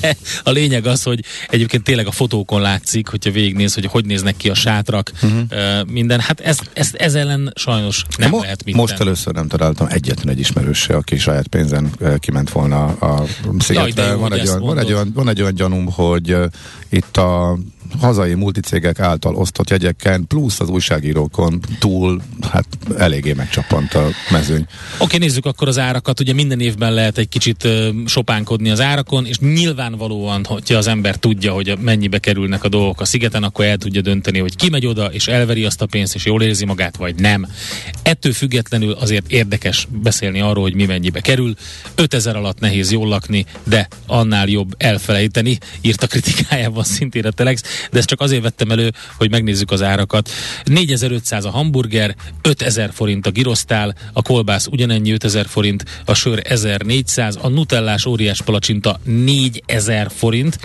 De a lényeg az, hogy egyébként tényleg a fotókon látszik, hogyha végignéz, hogy hogy néznek ki a sátrak, uh-huh. minden. Hát ez, ez, ez ellen sajnos nem Mo- lehet minden. Most először nem találtam egyetlen egy ismerőse, aki saját pénzen kiment volna a Szigetre. Van, van, van egy olyan gyanúm, hogy itt a hazai multicégek által osztott jegyeken, plusz az újságírókon túl, hát eléggé megcsapant a mezőny. Oké, nézzük akkor az árakat. Ugye minden évben lehet egy kicsit uh, sopánkodni az árakon, és nyilvánvalóan, hogyha az ember tudja, hogy mennyibe kerülnek a dolgok a Szigeten, akkor el tudja dönteni, hogy ki megy oda, és elveri azt a pénzt, és jól érzi magát, vagy nem. Ettől függetlenül azért érdekes beszélni arról, hogy mi mennyibe kerül. ötezer alatt nehéz jól lakni, de annál jobb elfelejteni, írt a kritikájában szintén a Telex. De ezt csak azért vettem elő, hogy megnézzük az árakat. négyezer-ötszáz a hamburger, ötezer forint a girosztál, a kolbász ugyanennyi ötezer forint, a sör ezernégyszáz, a nutellás óriás palacsinta négyezer forint.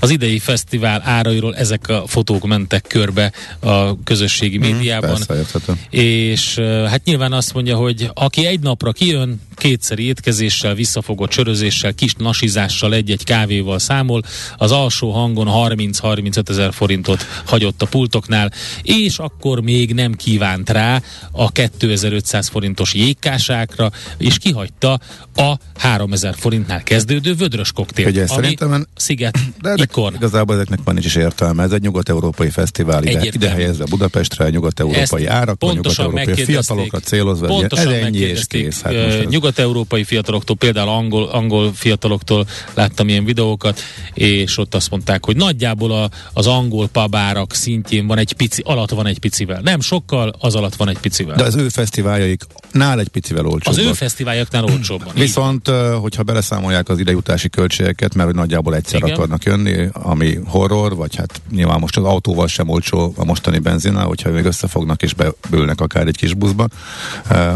Az idei fesztivál árairól ezek a fotók mentek körbe a közösségi médiában. Mm, persze, és hát nyilván azt mondja, hogy aki egy napra kijön, kétszeri étkezéssel, visszafogott sörözéssel, kis nasizással, egy-egy kávéval számol, az alsó hangon harminc-harmincötezer forintot hagyott a pultoknál, és akkor még nem kívánt rá a kétezer-ötszáz forintos jégkásákra, és kihagyta a háromezer forintnál kezdődő vödrös koktélt, ugye, ami en... Sziget de ikon. Igazából ezeknek már nincs is értelme, ez egy nyugat-európai fesztivál, ide, ide helyezve Budapestre, nyugat-európai árakon, nyugat-európai fiatalokat célozva, pontosan ez ennyi és kész. Hát nyugat-európai fiataloktól, például angol, angol fiataloktól láttam ilyen videókat, és ott azt mondták, hogy nagyjából a, az angol pubárak szintjén van egy pici, alatt van egy picivel. Nem sokkal, az alatt van egy picivel. De az ő fesztiváljaiknál egy picivel olcsóbban. Az ő fesztiváljaiknál olcsóbban. Viszont, hogyha beleszámolják az idejutási költségeket, mert hogy nagyjából egyszer igen. akarnak jönni, ami horror, vagy hát nyilván most az autóval sem olcsó a mostani benzinnál, hogyha még összefognak és beülnek akár egy kis buszba,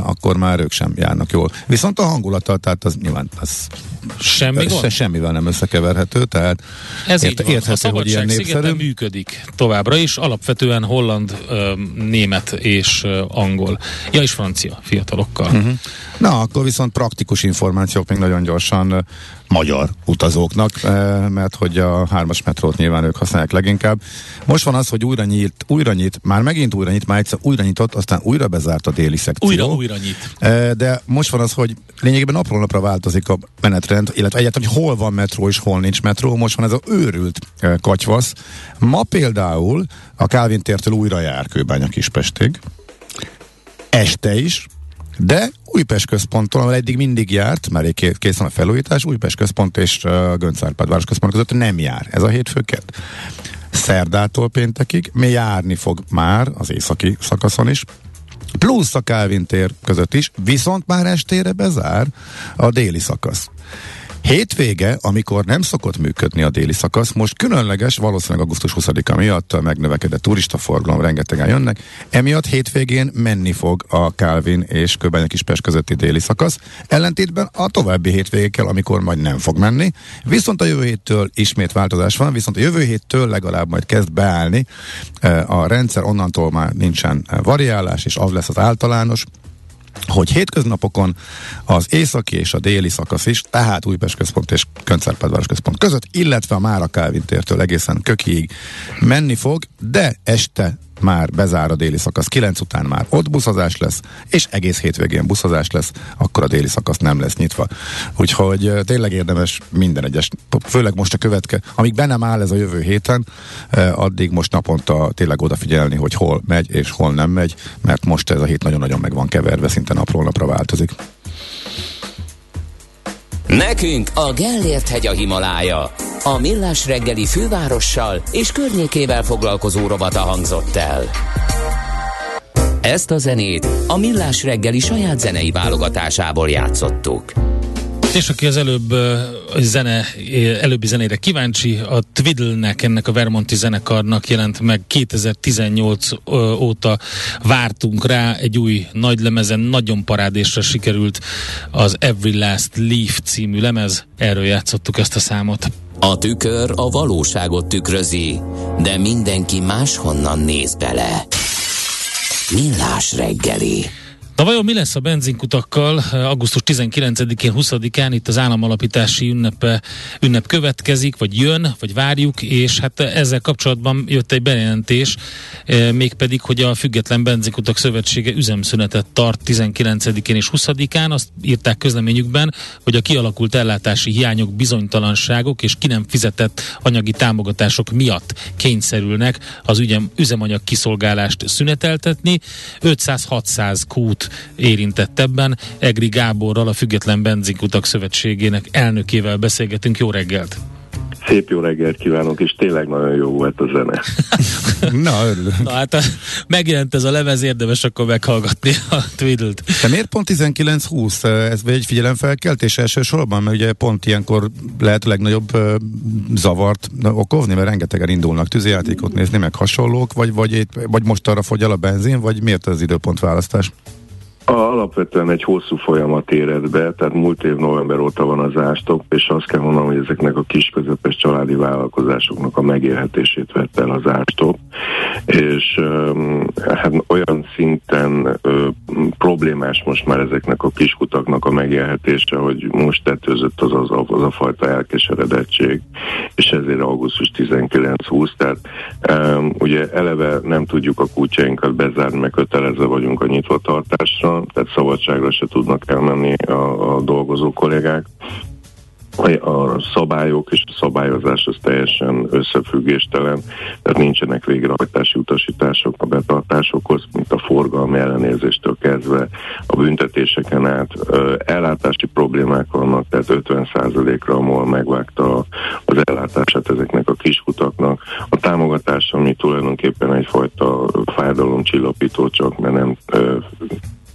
akkor már ők sem járnak jól. Viszont a hangulata, tehát az nyilván az semmi össze, semmivel nem összekeverhető, tehát ez ért, érthető, hogy ilyen népszerű. Működik továbbra is, alapvetően holland, német és angol. Ja, és francia fiatalokkal. Uh-huh. Na, akkor viszont praktikus információk még nagyon gyorsan magyar utazóknak, mert hogy a hármas metrót nyilván ők használják leginkább. Most van az, hogy újra nyit, újra nyit, már megint újra nyit, már egyszer újra nyitott, aztán újra bezárt a déli szekció. Újra, újra nyit. De most van az, hogy lényegében napról napra változik a menetrend, illetve egyáltalán, hogy hol van metró és hol nincs metró, most van ez az őrült katyvasz. Ma például a Kálvin tértől újra jár Kőbánya-Kispestig. Este is. de Újpest központtól, ahol eddig mindig járt, már készen a felújítás, Újpest központ és Göncz Árpád városközpont között nem jár. Ez a hétfőket. Szerdától péntekig, mi járni fog már az északi szakaszon is, plusz a Kálvin tér között is, viszont már estére bezár a déli szakasz. Hétvége, amikor nem szokott működni a déli szakasz, most különleges, valószínűleg augusztus huszadika miatt a megnövekedett turistaforgalom, rengetegen jönnek, emiatt hétvégén menni fog a Kálvin és Kőbánya-Kispest közötti déli szakasz, ellentétben a további hétvégekkel, amikor majd nem fog menni, viszont a jövő héttől ismét változás van, viszont a jövő héttől legalább majd kezd beállni a rendszer, onnantól már nincsen variálás, és az lesz az általános, hogy hétköznapokon az északi és a déli szakasz is, tehát Újpest központ és Göncz-Árpád városközpont között, illetve a Mára Kálvin tértől egészen Kökiig menni fog, de este már bezár a déli szakasz, kilenc után már ott buszozás lesz, és egész hétvégén buszozás lesz, akkor a déli szakasz nem lesz nyitva. Úgyhogy tényleg érdemes minden egyes, főleg most a következő, amíg be nem áll ez a jövő héten, addig most naponta tényleg odafigyelni, hogy hol megy és hol nem megy, mert most ez a hét nagyon-nagyon meg van keverve, szinte napról napra változik. Nekünk a Gellért hegy a Himalája. A Millás reggeli fővárossal és környékével foglalkozó rovata hangzott el. Ezt a zenét a Millás reggeli saját zenei válogatásából játszottuk. És aki az előbb zene, előbbi zenére kíváncsi, a Twiddle-nek, ennek a vermonti zenekarnak jelent meg kétezer-tizennyolc óta, vártunk rá egy új nagylemezen, nagyon parádésre sikerült az Every Last Leaf című lemez, erről játszottuk ezt a számot. A tükör a valóságot tükrözi, de mindenki máshonnan néz bele. Millás reggeli. Na vajon mi lesz a benzinkutakkal? augusztus tizenkilencedikén, huszadikán itt az államalapítási ünnepe, ünnep következik, vagy jön, vagy várjuk, és hát ezzel kapcsolatban jött egy bejelentés, mégpedig, hogy a Független Benzinkutak Szövetsége üzemszünetet tart tizenkilencedikén és huszadikán. Azt írták közleményükben, hogy a kialakult ellátási hiányok, bizonytalanságok és ki nem fizetett anyagi támogatások miatt kényszerülnek az ügyem, üzemanyag kiszolgálást szüneteltetni. ötszáz-hatszáz kút érintett ebben. Egri Gáborral, a Független Benzinkutak Szövetségének elnökével beszélgetünk. Jó reggelt! Szép jó reggelt kívánok, és tényleg nagyon jó volt a zene. Na, örülök. Na, hát a, megjelent ez a lemez, érdemes akkor meghallgatni a Twiddle-t. De miért pont tizenkilenc-húsz? Ez egy figyelemfelkeltés elsősorban, mert ugye pont ilyenkor lehet legnagyobb uh, zavart okovni, mert rengetegen indulnak tűzijátékot nézni, meg hasonlók, vagy, vagy, vagy most arra fogy el a benzin, vagy miért ez időpontválasztás? A, alapvetően egy hosszú folyamat érett be, tehát múlt év november óta van az ástop, és azt kell mondanom, hogy ezeknek a kis közepes családi vállalkozásoknak a megélhetését vett el az ástop, és um, hát olyan szinten um, problémás most már ezeknek a kiskutaknak a megélhetése, hogy most tetőzött az, az, az a fajta elkeseredettség, és ezért augusztus tizenkilenc-húsz, tehát um, ugye eleve nem tudjuk a kutyainkat bezárni, mert kötelezve vagyunk a nyitvatartásra, tehát szabadságra se tudnak elmenni a, a dolgozó kollégák. A szabályok és a szabályozás az teljesen összefüggéstelen, tehát nincsenek végrehajtási utasítások a betartásokhoz, mint a forgalmi ellenérzéstől kezdve a büntetéseken át. Ellátási problémák vannak, tehát ötven százalékra a MOL megvágta az ellátását ezeknek a kiskutaknak. A támogatás, ami tulajdonképpen egyfajta fájdalomcsillapító, csak mert nem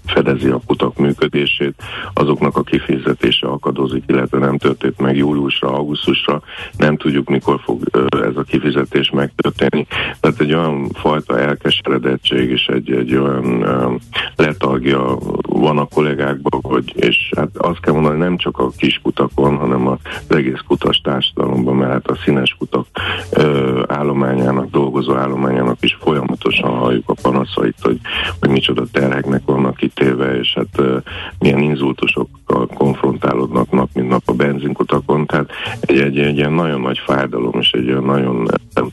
fedezi a kutak működését, azoknak a kifizetése akadozik, illetve nem történt meg júliusra, augusztusra, nem tudjuk, mikor fog ez a kifizetés megtörténni. Tehát egy olyan fajta elkeseredettség és egy, egy olyan um, letargia van a kollégákban, hogy, és hát azt kell mondani, nem csak a kis kutakon, hanem az egész kutas társadalomban, mert hát a színes kutak uh, állományának, dolgozó állományának is folyamatosan halljuk a panaszait, hogy, hogy micsoda terheknek vannak itt téve, és hát uh, milyen inzultusokkal konfrontálódnak nap, mint nap a benzinkutakon, tehát egy, egy, egy ilyen nagyon nagy fájdalom, és egy nagyon uh,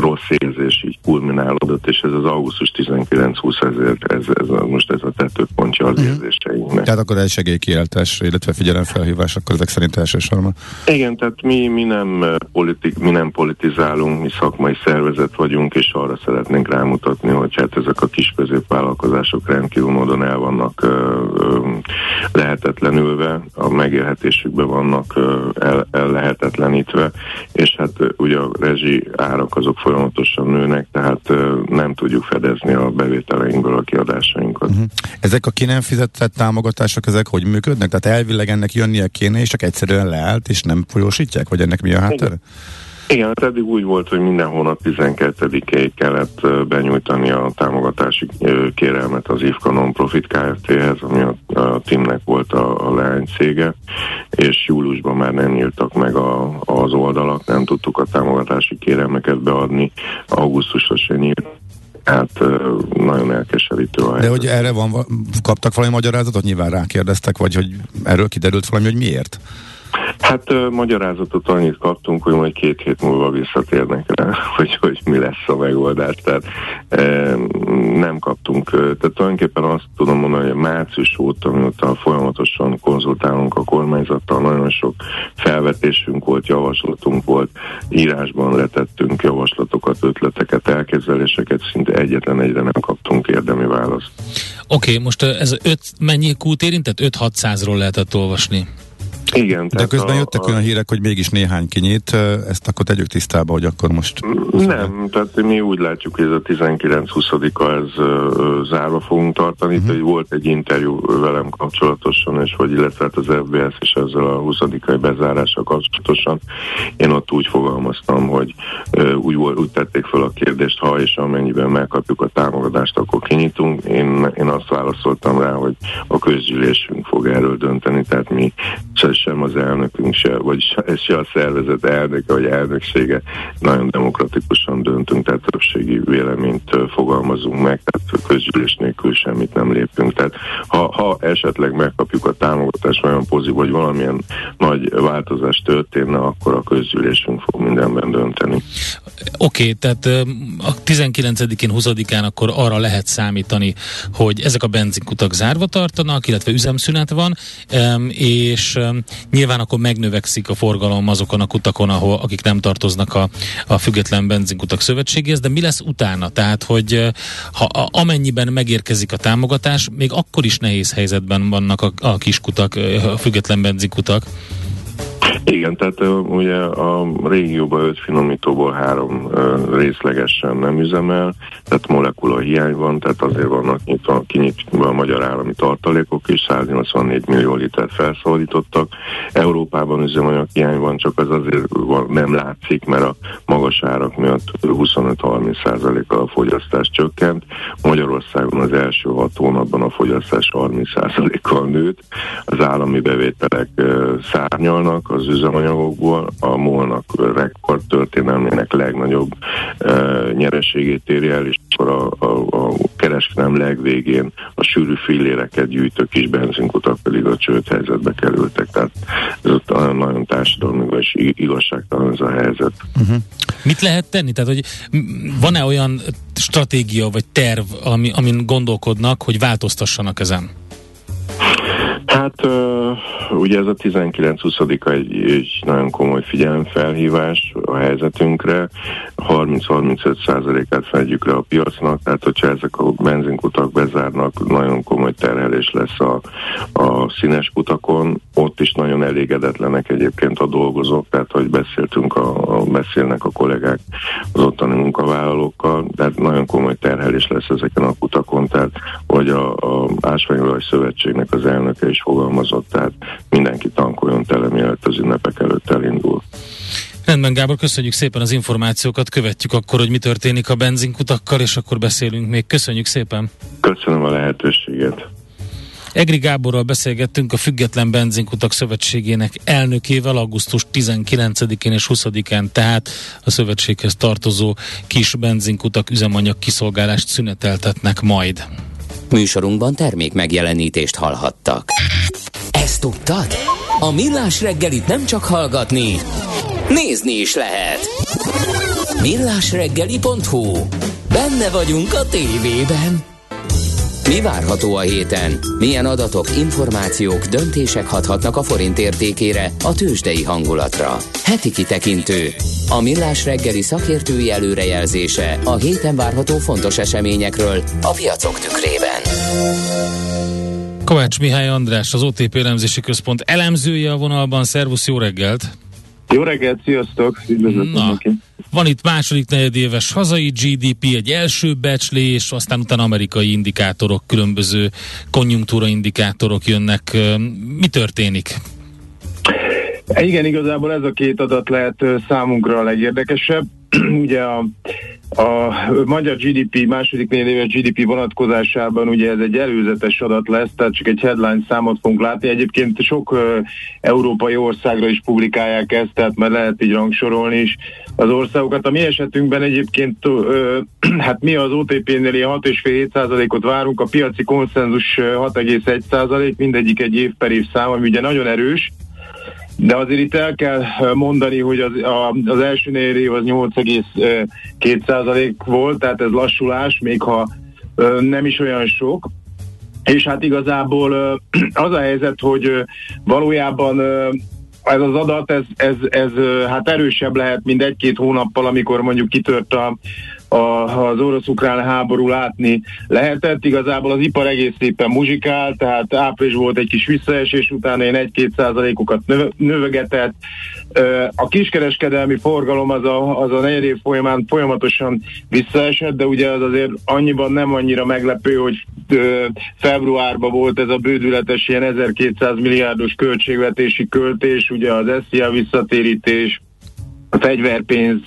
rossz fémzés így kulminálódott, és ez az augusztus tizenkilenc-húsz, ezért ez, ez, ez, most ez a tetőpontja az érzéseinknek. Tehát akkor egy segélykiáltás, illetve figyelemfelhívás, akkor ezek szerint elsősorban. Igen, tehát mi, mi, nem politik, mi nem politizálunk, mi szakmai szervezet vagyunk, és arra szeretnénk rámutatni, hogy hát ezek a kis középvállalkozások rendkívül módon el vannak ö, ö, lehetetlenülve, a megélhetésükben vannak ö, el, el lehetetlenítve, és hát ugye a rezsi árak azok folyamatosan nőnek, tehát ö, nem tudjuk fedezni a bevételeinkből a kiadásainkat. Uh-huh. Ezek a ki nem fizetett támogatások, ezek hogy működnek? Tehát elvileg ennek jönnie kéne, és csak egyszerűen leállt, és nem folyósítják? Vagy ennek mi a háttere? Igen, hát eddig úgy volt, hogy minden hónap tizenkettedikéig kellett benyújtani a támogatási kérelmet az IFKA Nonprofit Kft-hez, ami a, a Timnek volt a, a leánycége, és júliusban már nem nyíltak meg a, az oldalak, nem tudtuk a támogatási kérelmeket beadni, augusztusra se nyílt. Hát nagyon elkeserítő a helyzet. De hogy erre van, kaptak valami magyarázatot? Nyilván rákérdeztek, vagy hogy erről kiderült valami, hogy miért? Hát uh, magyarázatot annyit kaptunk, hogy majd két hét múlva visszatérnek rá, hogy, hogy mi lesz a megoldás. Tehát uh, nem kaptunk, uh, tehát tulajdonképpen azt tudom mondani, hogy március óta, mióta folyamatosan konzultálunk a kormányzattal, nagyon sok felvetésünk volt, javaslatunk volt, írásban letettünk javaslatokat, ötleteket, elképzeléseket, szinte egyetlen egyre nem kaptunk érdemi választ. Oké, okay, most ez öt, mennyi kút érintett? öt-hatszázról lehetett olvasni. Igen, de közben a, jöttek a, olyan hírek, hogy mégis néhány kinyit, ezt akkor tegyük tisztába, hogy akkor most... Nem, tehát mi úgy látjuk, hogy ez a tizenkilenc-huszadika, ez uh, zárva fogunk tartani, uh-huh. Itt volt egy interjú velem kapcsolatosan, és hogy illetve hát az ef bé es is ezzel a huszadikai bezárással kapcsolatosan, én ott úgy fogalmaztam, hogy uh, úgy, úgy tették fel a kérdést, ha és amennyiben megkapjuk a támogatást, akkor kinyitunk. Én, én azt válaszoltam rá, hogy a közgyűlésünk fog erről dönteni, tehát mi sem az elnökünk, se, vagy se a szervezet elnöke, vagy elnöksége nagyon demokratikusan döntünk, tehát többségi véleményt fogalmazunk meg, tehát közgyűlés nélkül semmit nem lépünk. Tehát ha, ha esetleg megkapjuk a támogatást, olyan pozitív, vagy valamilyen nagy változás történne, akkor a közgyűlésünk fog mindenben dönteni. Oké, okay, tehát a tizenkilencedikén, huszadikán akkor arra lehet számítani, hogy ezek a benzinkutak zárva tartanak, illetve üzemszünet van, és nyilván akkor megnövekszik a forgalom azokon a kutakon, ahol, akik nem tartoznak a, a Független Benzinkutak Szövetségéhez, de mi lesz utána? Tehát, hogy ha a, amennyiben megérkezik a támogatás, még akkor is nehéz helyzetben vannak a, a kiskutak, a független benzinkutak. Igen, tehát uh, ugye a régióban öt finomítóból három uh, részlegesen nem üzemel, tehát molekula hiány van, tehát azért vannak nyitva, kinyitva a magyar állami tartalékok is, száznyolcvannégy millió litert felszabadítottak. Európában üzemanyag hiány van, csak ez azért van, nem látszik, mert a magas árak miatt huszonöt-harminc százalékkal a fogyasztás csökkent. Magyarországon az első hat hónapban a fogyasztás harminc százalékkal nőtt, az állami bevételek uh, szárnyalnak, az üzemanyagokból a MOL-nak rekord történelmének legnagyobb e, nyereségét érje el, és akkor a, a, a kereskedelem legvégén a sűrű filléreket gyűjtő kis benzinkutak pedig a csőd helyzetbe kerültek. Tehát ez ott nagyon társadalmi és igazságtalan ez a helyzet. Uh-huh. Mit lehet tenni? Tehát, hogy van-e olyan stratégia vagy terv, ami, amin gondolkodnak, hogy változtassanak ezen? Hát ugye ez a tizenkilenc-huszadika egy, egy nagyon komoly figyelemfelhívás a helyzetünkre, harminc-harmincöt százalékát fedjük le a piacnak, tehát hogyha ezek a benzinkutak bezárnak, nagyon komoly terhelés lesz a, a színes kutakon, ott is nagyon elégedetlenek egyébként a dolgozók, tehát hogy beszéltünk, a, a, beszélnek a kollégák az ottani munkavállalókkal, tehát nagyon komoly terhelés lesz ezeken a kutakon, tehát hogy a, a Ásványolaj Szövetségnek az elnöke is fogalmazott, tehát mindenki tankoljon tele, mielőtt az ünnepek előtt elindul. Rendben, Gábor, köszönjük szépen az információkat, követjük akkor, hogy mi történik a benzinkutakkal, és akkor beszélünk még. Köszönjük szépen! Köszönöm a lehetőséget! Egri Gáborral beszélgettünk, a Független Benzinkutak Szövetségének elnökével augusztus tizenkilencedikén és huszadikán, tehát a szövetséghez tartozó kis benzinkutak üzemanyag kiszolgálást szüneteltetnek majd. Műsorunkban termék megjelenítést hallhattak. Ezt tudtad? A Millás reggelit nem csak hallgatni, nézni is lehet. millásreggeli pont hu. Benne vagyunk a tévében. Mi várható a héten? Milyen adatok, információk, döntések hathatnak a forint értékére, a tőzsdei hangulatra? Heti kitekintő. A Millás reggeli szakértői előrejelzése a héten várható fontos eseményekről a piacok tükrében. Kovács Mihály András, az o té pé Elemzési Központ elemzője a vonalban. Szervusz, jó reggelt! Jó reggelt, sziasztok! Üdvözlök mindenki! Van itt második negyedéves hazai gé dé pé, egy első becslés, aztán utána amerikai indikátorok, különböző konjunktúra indikátorok jönnek. Mi történik? Igen, igazából ez a két adat lehet számunkra a legérdekesebb. Ugye a, a magyar gé dé pé, második negyedéves gé dé pé vonatkozásában ugye ez egy előzetes adat lesz, tehát csak egy headline számot fogunk látni. Egyébként sok uh, európai országra is publikálják ezt, tehát már lehet így rangsorolni is az országokat. A mi esetünkben egyébként, uh, hát mi az o té pé-nél hat egész öt tized-hét százalékot várunk, a piaci konszenzus hat egész egy tized százalék, mindegyik egy év per év szám, ami ugye nagyon erős. De azért itt el kell mondani, hogy az, a, az első négy év az nyolc egész két tized százalék volt, tehát ez lassulás, még ha nem is olyan sok. És hát igazából az a helyzet, hogy valójában ez az adat, ez, ez, ez hát erősebb lehet, mint egy-két hónappal, amikor mondjuk kitört a, a, az orosz-ukrán háború, látni lehetett. Igazából az ipar egész szépen muzsikál, tehát április volt egy kis visszaesés, utána én egy-két százalékokat növegetett. A kiskereskedelmi forgalom az a, az a negyed év folyamán folyamatosan visszaesett, de ugye az azért annyiban nem annyira meglepő, hogy februárban volt ez a bődületes ilyen ezerkétszáz milliárdos költségvetési költés, ugye az es zé á visszatérítés, a fegyverpénz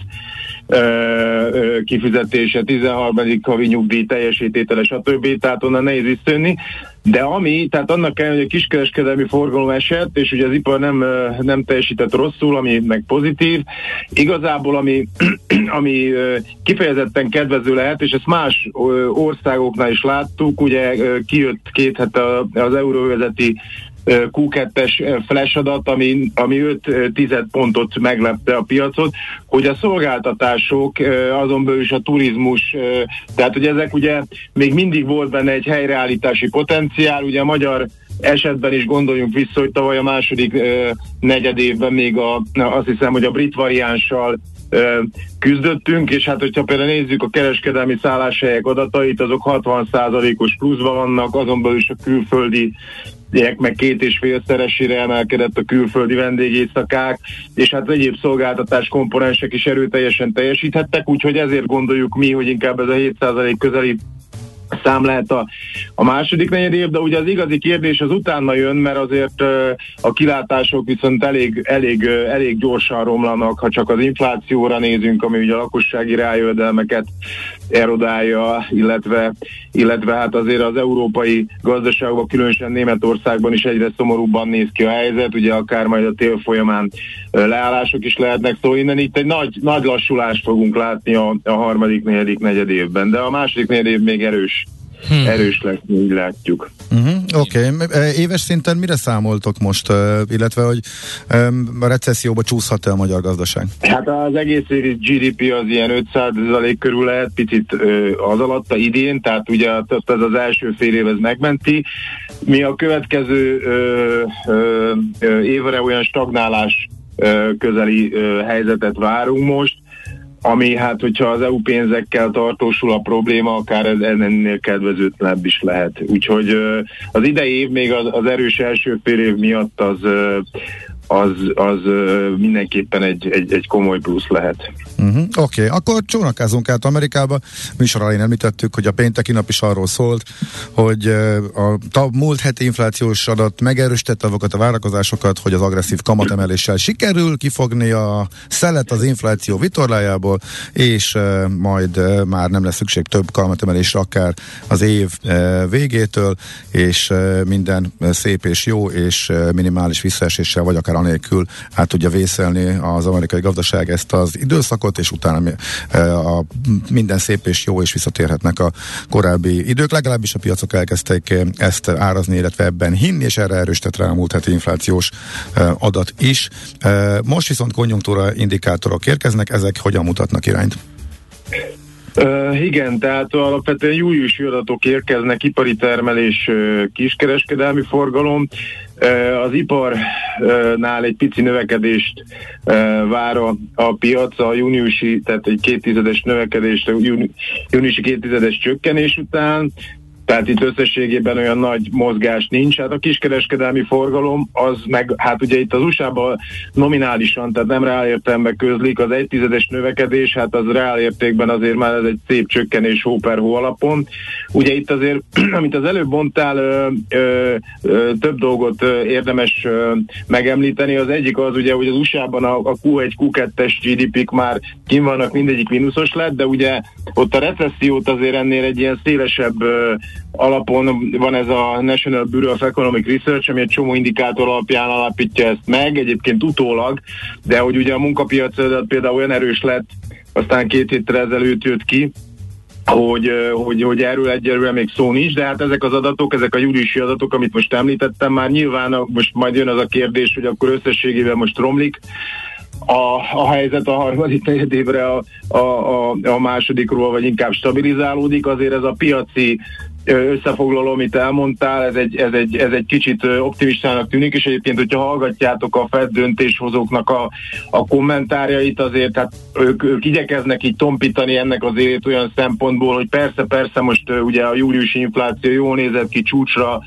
kifizetése, tizenharmadik havi nyugdíj teljesítétele, stb. Tehát onnan nehéz visszajönni. De ami, tehát annak kell, hogy a kiskereskedelmi forgalom esett, és ugye az ipar nem, nem teljesített rosszul, ami meg pozitív. Igazából, ami, ami kifejezetten kedvező lehet, és ezt más országoknál is láttuk, ugye kijött két hete az euróvezeti kú kettes flash adat, ami, ami öt tized pontot meglepte a piacot, hogy a szolgáltatások, azon belül is a turizmus, tehát hogy ezek ugye még mindig volt benne egy helyreállítási potenciál, ugye a magyar esetben is gondoljunk vissza, hogy tavaly a második negyed évben még a, azt hiszem, hogy a brit variánssal küzdöttünk, és hát hogyha például nézzük a kereskedelmi szálláshelyek adatait, azok hatvan százalékos pluszban vannak, azon belül is a külföldi meg két és félszeresére emelkedett a külföldi vendégészakák, és hát egyéb szolgáltatás komponensek is erőteljesen teljesíthettek, úgyhogy ezért gondoljuk mi, hogy inkább ez a hét százalék közeli szám lehet a, a második negyed év, de ugye az igazi kérdés az utána jön, mert azért uh, a kilátások viszont elég, elég, uh, elég gyorsan romlanak, ha csak az inflációra nézünk, ami ugye a lakossági rájövedelmeket erodálja, illetve, illetve hát azért az európai gazdaságban, különösen Németországban is egyre szomorúbban néz ki a helyzet, ugye akár majd a tél folyamán uh, leállások is lehetnek, szóval innen itt egy nagy, nagy lassulást fogunk látni a, a harmadik, negyedik, negyed évben, de a második negyed év még erős Hmm. Erős lesz, így látjuk. Uh-huh, Oké, okay. Éves szinten mire számoltok most, illetve hogy a recesszióba csúszhat-e a magyar gazdaság? Hát az egész évi gé dé pé az ilyen öt százalék körül lehet, picit az alatta idén, tehát ugye ez az első fél év ez megmenti. Mi a következő évre olyan stagnálás közeli helyzetet várunk most, ami hát, hogyha az é u pénzekkel tartósul a probléma, akár ez ennél kedvezőtlenebb is lehet. Úgyhogy az idei év még az, az erős első fél év miatt az, az, az mindenképpen egy, egy, egy komoly plusz lehet. Uh-huh. Oké, okay. Akkor csónakázunk át Amerikába. Műsorra én említettük, hogy a pénteki nap is arról szólt, hogy a, a múlt heti inflációs adat megerősítette azokat a várakozásokat, hogy az agresszív kamatemeléssel sikerül kifogni a szelet az infláció vitorlájából, és e, majd e, már nem lesz szükség több kamatemelésre akár az év e, végétől, és e, minden szép és jó, és e, minimális visszaeséssel, vagy akár anélkül át tudja vészelni az amerikai gazdaság ezt az időszakot, és utána a minden szép és jó, és visszatérhetnek a korábbi idők. Legalábbis a piacok elkezdték ezt árazni, illetve ebben hinni, és erre erősített rá a múlt heti inflációs adat is. Most viszont konjunktúra indikátorok érkeznek, ezek hogyan mutatnak irányt? Uh, igen, tehát alapvetően júliusi adatok érkeznek, ipari termelés, kiskereskedelmi forgalom. Az iparnál egy pici növekedést vár a piac, a júniusi, tehát egy kéttizedes növekedést, júniusi kéttizedes csökkenés után, tehát itt összességében olyan nagy mozgás nincs. Hát a kiskereskedelmi forgalom az meg, hát ugye itt az u es á-ban nominálisan, tehát nem reálértelemben közlik, az egy tizedes növekedés, hát az reálértékben azért már ez egy szép csökkenés hó per hó alapon. Ugye itt azért, amit az előbb mondtál, ö, ö, ö, több dolgot érdemes ö, megemlíteni. Az egyik az ugye, hogy az u es á-ban a, a kú egy kú kettes gé dé pék már kint vannak, mindegyik mínuszos lett, de ugye ott a recessziót azért ennél egy ilyen szélesebb ö, alapon van ez a National Bureau of Economic Research, ami egy csomó indikátor alapján alapítja ezt meg, egyébként utólag, de hogy ugye a munkapiac például olyan erős lett, aztán két héttel ezelőtt jött ki, hogy, hogy, hogy erről egyelőre még szó nincs, de hát ezek az adatok, ezek a júliusi adatok, amit most említettem, már nyilván most majd jön az a kérdés, hogy akkor összességében most romlik A, a helyzet a harmadik negyed évre a, a, a, a másodikról, vagy inkább stabilizálódik. Azért ez a piaci összefoglaló, amit elmondtál, ez egy, ez egy, ez egy kicsit optimistának tűnik, és egyébként, hogyha hallgatjátok a Fed döntéshozóknak a, a kommentárjait, azért hát ők, ők igyekeznek így tompítani ennek az élét olyan szempontból, hogy persze, persze most ugye a júliusi infláció jól nézett ki, csúcsra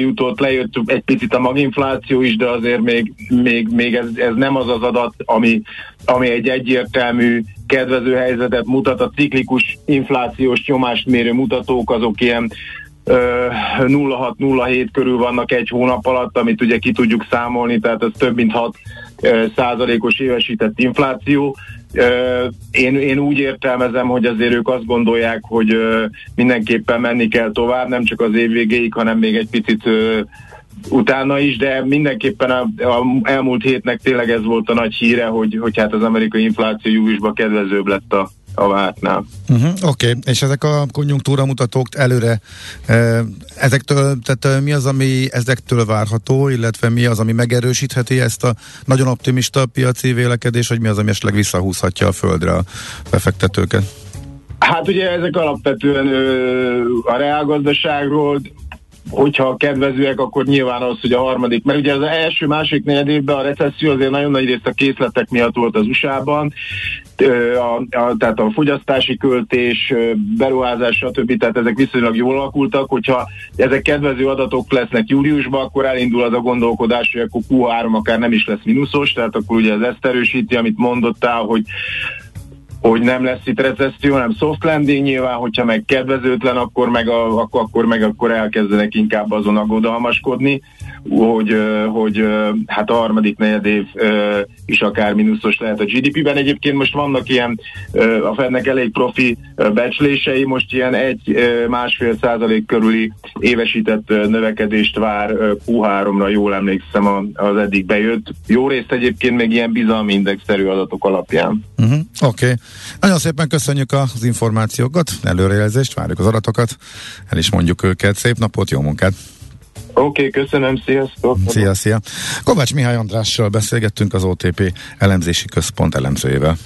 jutott, lejött egy picit a maginfláció is, de azért még, még, még ez, ez nem az az adat, ami, ami egy egyértelmű kedvező helyzetet mutat. A ciklikus inflációs nyomást mérő mutatók azok ilyen nulla hat nulla hét körül vannak egy hónap alatt, amit ugye ki tudjuk számolni, tehát ez több mint hat százalékos évesített infláció. Én, én úgy értelmezem, hogy azért ők azt gondolják, hogy mindenképpen menni kell tovább, nem csak az év végéig, hanem még egy picit utána is, de mindenképpen a, a elmúlt hétnek tényleg ez volt a nagy híre, hogy, hogy hát az amerikai infláció júliusban kedvezőbb lett a a vártnál. Uh-huh, Oké, okay. És ezek a konjunktúramutatók előre, ezektől, tehát mi az, ami ezektől várható, illetve mi az, ami megerősítheti ezt a nagyon optimista piaci vélekedés, vagy mi az, ami esetleg visszahúzhatja a földre a befektetőket? Hát ugye ezek alapvetően ö, a reálgazdaságról, hogyha kedvezőek, akkor nyilván az, hogy a harmadik, mert ugye az első, másik negyed évben a recesszió azért nagyon nagy részt a készletek miatt volt az u es á-ban, a, a, tehát a fogyasztási költés, beruházás, stb. Tehát ezek viszonylag jól alakultak, hogyha ezek kedvező adatok lesznek júliusban, akkor elindul az a gondolkodás, hogy akkor kú három akár nem is lesz mínuszos, tehát akkor ugye ez ezt erősíti, amit mondottál, hogy hogy nem lesz itt recesszió, hanem soft landing, nyilván, hogyha meg kedvezőtlen, akkor meg, a, akkor, akkor, meg akkor elkezdenek inkább azon aggodalmaskodni, hogy, hogy hát a harmadik negyed év is akár mínuszos lehet a gé dé pében. Egyébként most vannak ilyen, a Fednek elég profi becslései, most ilyen egy másfél százalék körüli évesített növekedést vár kú háromra, jól emlékszem az eddig bejött. Jó részt egyébként még ilyen bizalmi indexszerű adatok alapján. Uh-huh. Oké. Okay. Nagyon szépen köszönjük az információkat, előrejelzést, várjuk az adatokat, el is mondjuk őket. Szép napot, jó munkát! Oké, okay, köszönöm, sziasztok! Szia, szia! Kovács Mihály Andrással beszélgettünk, az o té pé Elemzési Központ elemzőjével.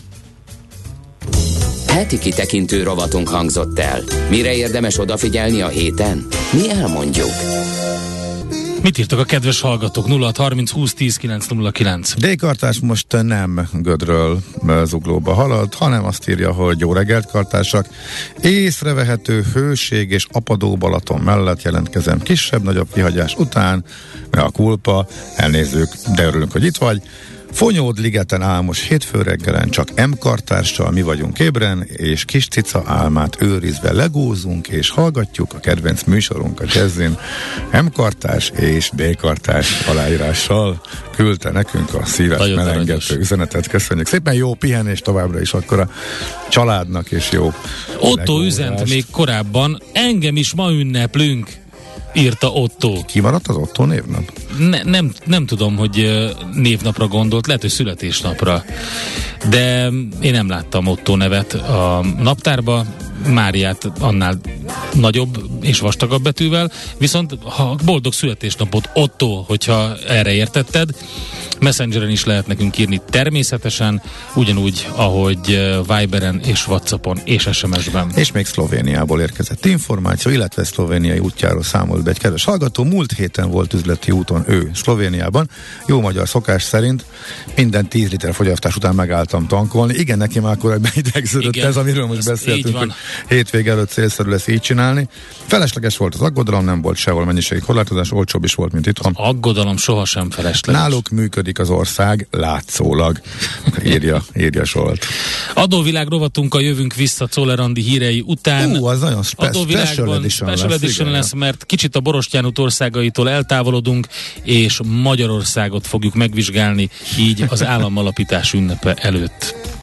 Heti kitekintő rovatunk hangzott el. Mire érdemes odafigyelni a héten? Mi elmondjuk. Mit írtak a kedves hallgatók? nulla hat harminc húsz tíz kilenc nulla kilenc. D-kartás most nem gödről zuglóba halad, hanem azt írja, hogy jó reggelt, kartársak. Észrevehető hőség és apadó Balaton mellett jelentkezem kisebb-nagyobb kihagyás után, mert a kulpa, elnézzük, de örülünk, hogy itt vagy. Fonyód-ligeten álmos hétfő reggelen, csak M-kartársal mi vagyunk ébren, és kis cica álmát őrizve legózunk, és hallgatjuk a kedvenc műsorunk a Jazzin. M-kartárs és D-kartárs aláírással küldte nekünk a szíves melengető üzenetet. Köszönjük szépen, jó pihenés továbbra is akkor a családnak, és jó Otto üzent még korábban, engem is ma ünneplünk, írta Otto. Kimaradt az Otto névnap? ne, nem, nem tudom, hogy névnapra gondolt, lehet, hogy születésnapra. De én nem láttam Ottó nevet a naptárba, Máriát annál nagyobb és vastagabb betűvel, viszont ha boldog születésnapot Ottó, hogyha erre értetted, Messengeren is lehet nekünk írni természetesen, ugyanúgy, ahogy Viberen és Whatsappon és es em es-ben. És még Szlovéniából érkezett információ, illetve szlovéniai útjáról számolt be egy kedves hallgató. Múlt héten volt üzleti úton ő Szlovéniában. Jó magyar szokás szerint minden tíz liter fogyasztás után megálltam tankolni. Igen, neki már korábban idegződött ez, amiről most beszéltünk, hogy hétvég előtt célszerű lesz így csinálni. Felesleges volt az aggodalom, nem volt sehol mennyiségi korlátozás, olcsóbb is volt, mint itthon. Az aggodalom sohasem felesleges. Náluk működik az ország látszólag, írja, írja Solt. Adóvilág rovatunkkal jövünk vissza Czoller Andi hírei után. Ú, az nagyon spe- special edition lesz, lesz, lesz, mert kicsit a Borostyán út országaitól eltávolodunk, és Magyarországot fogjuk megvizsgálni így az államalapítás ünnepe előtt.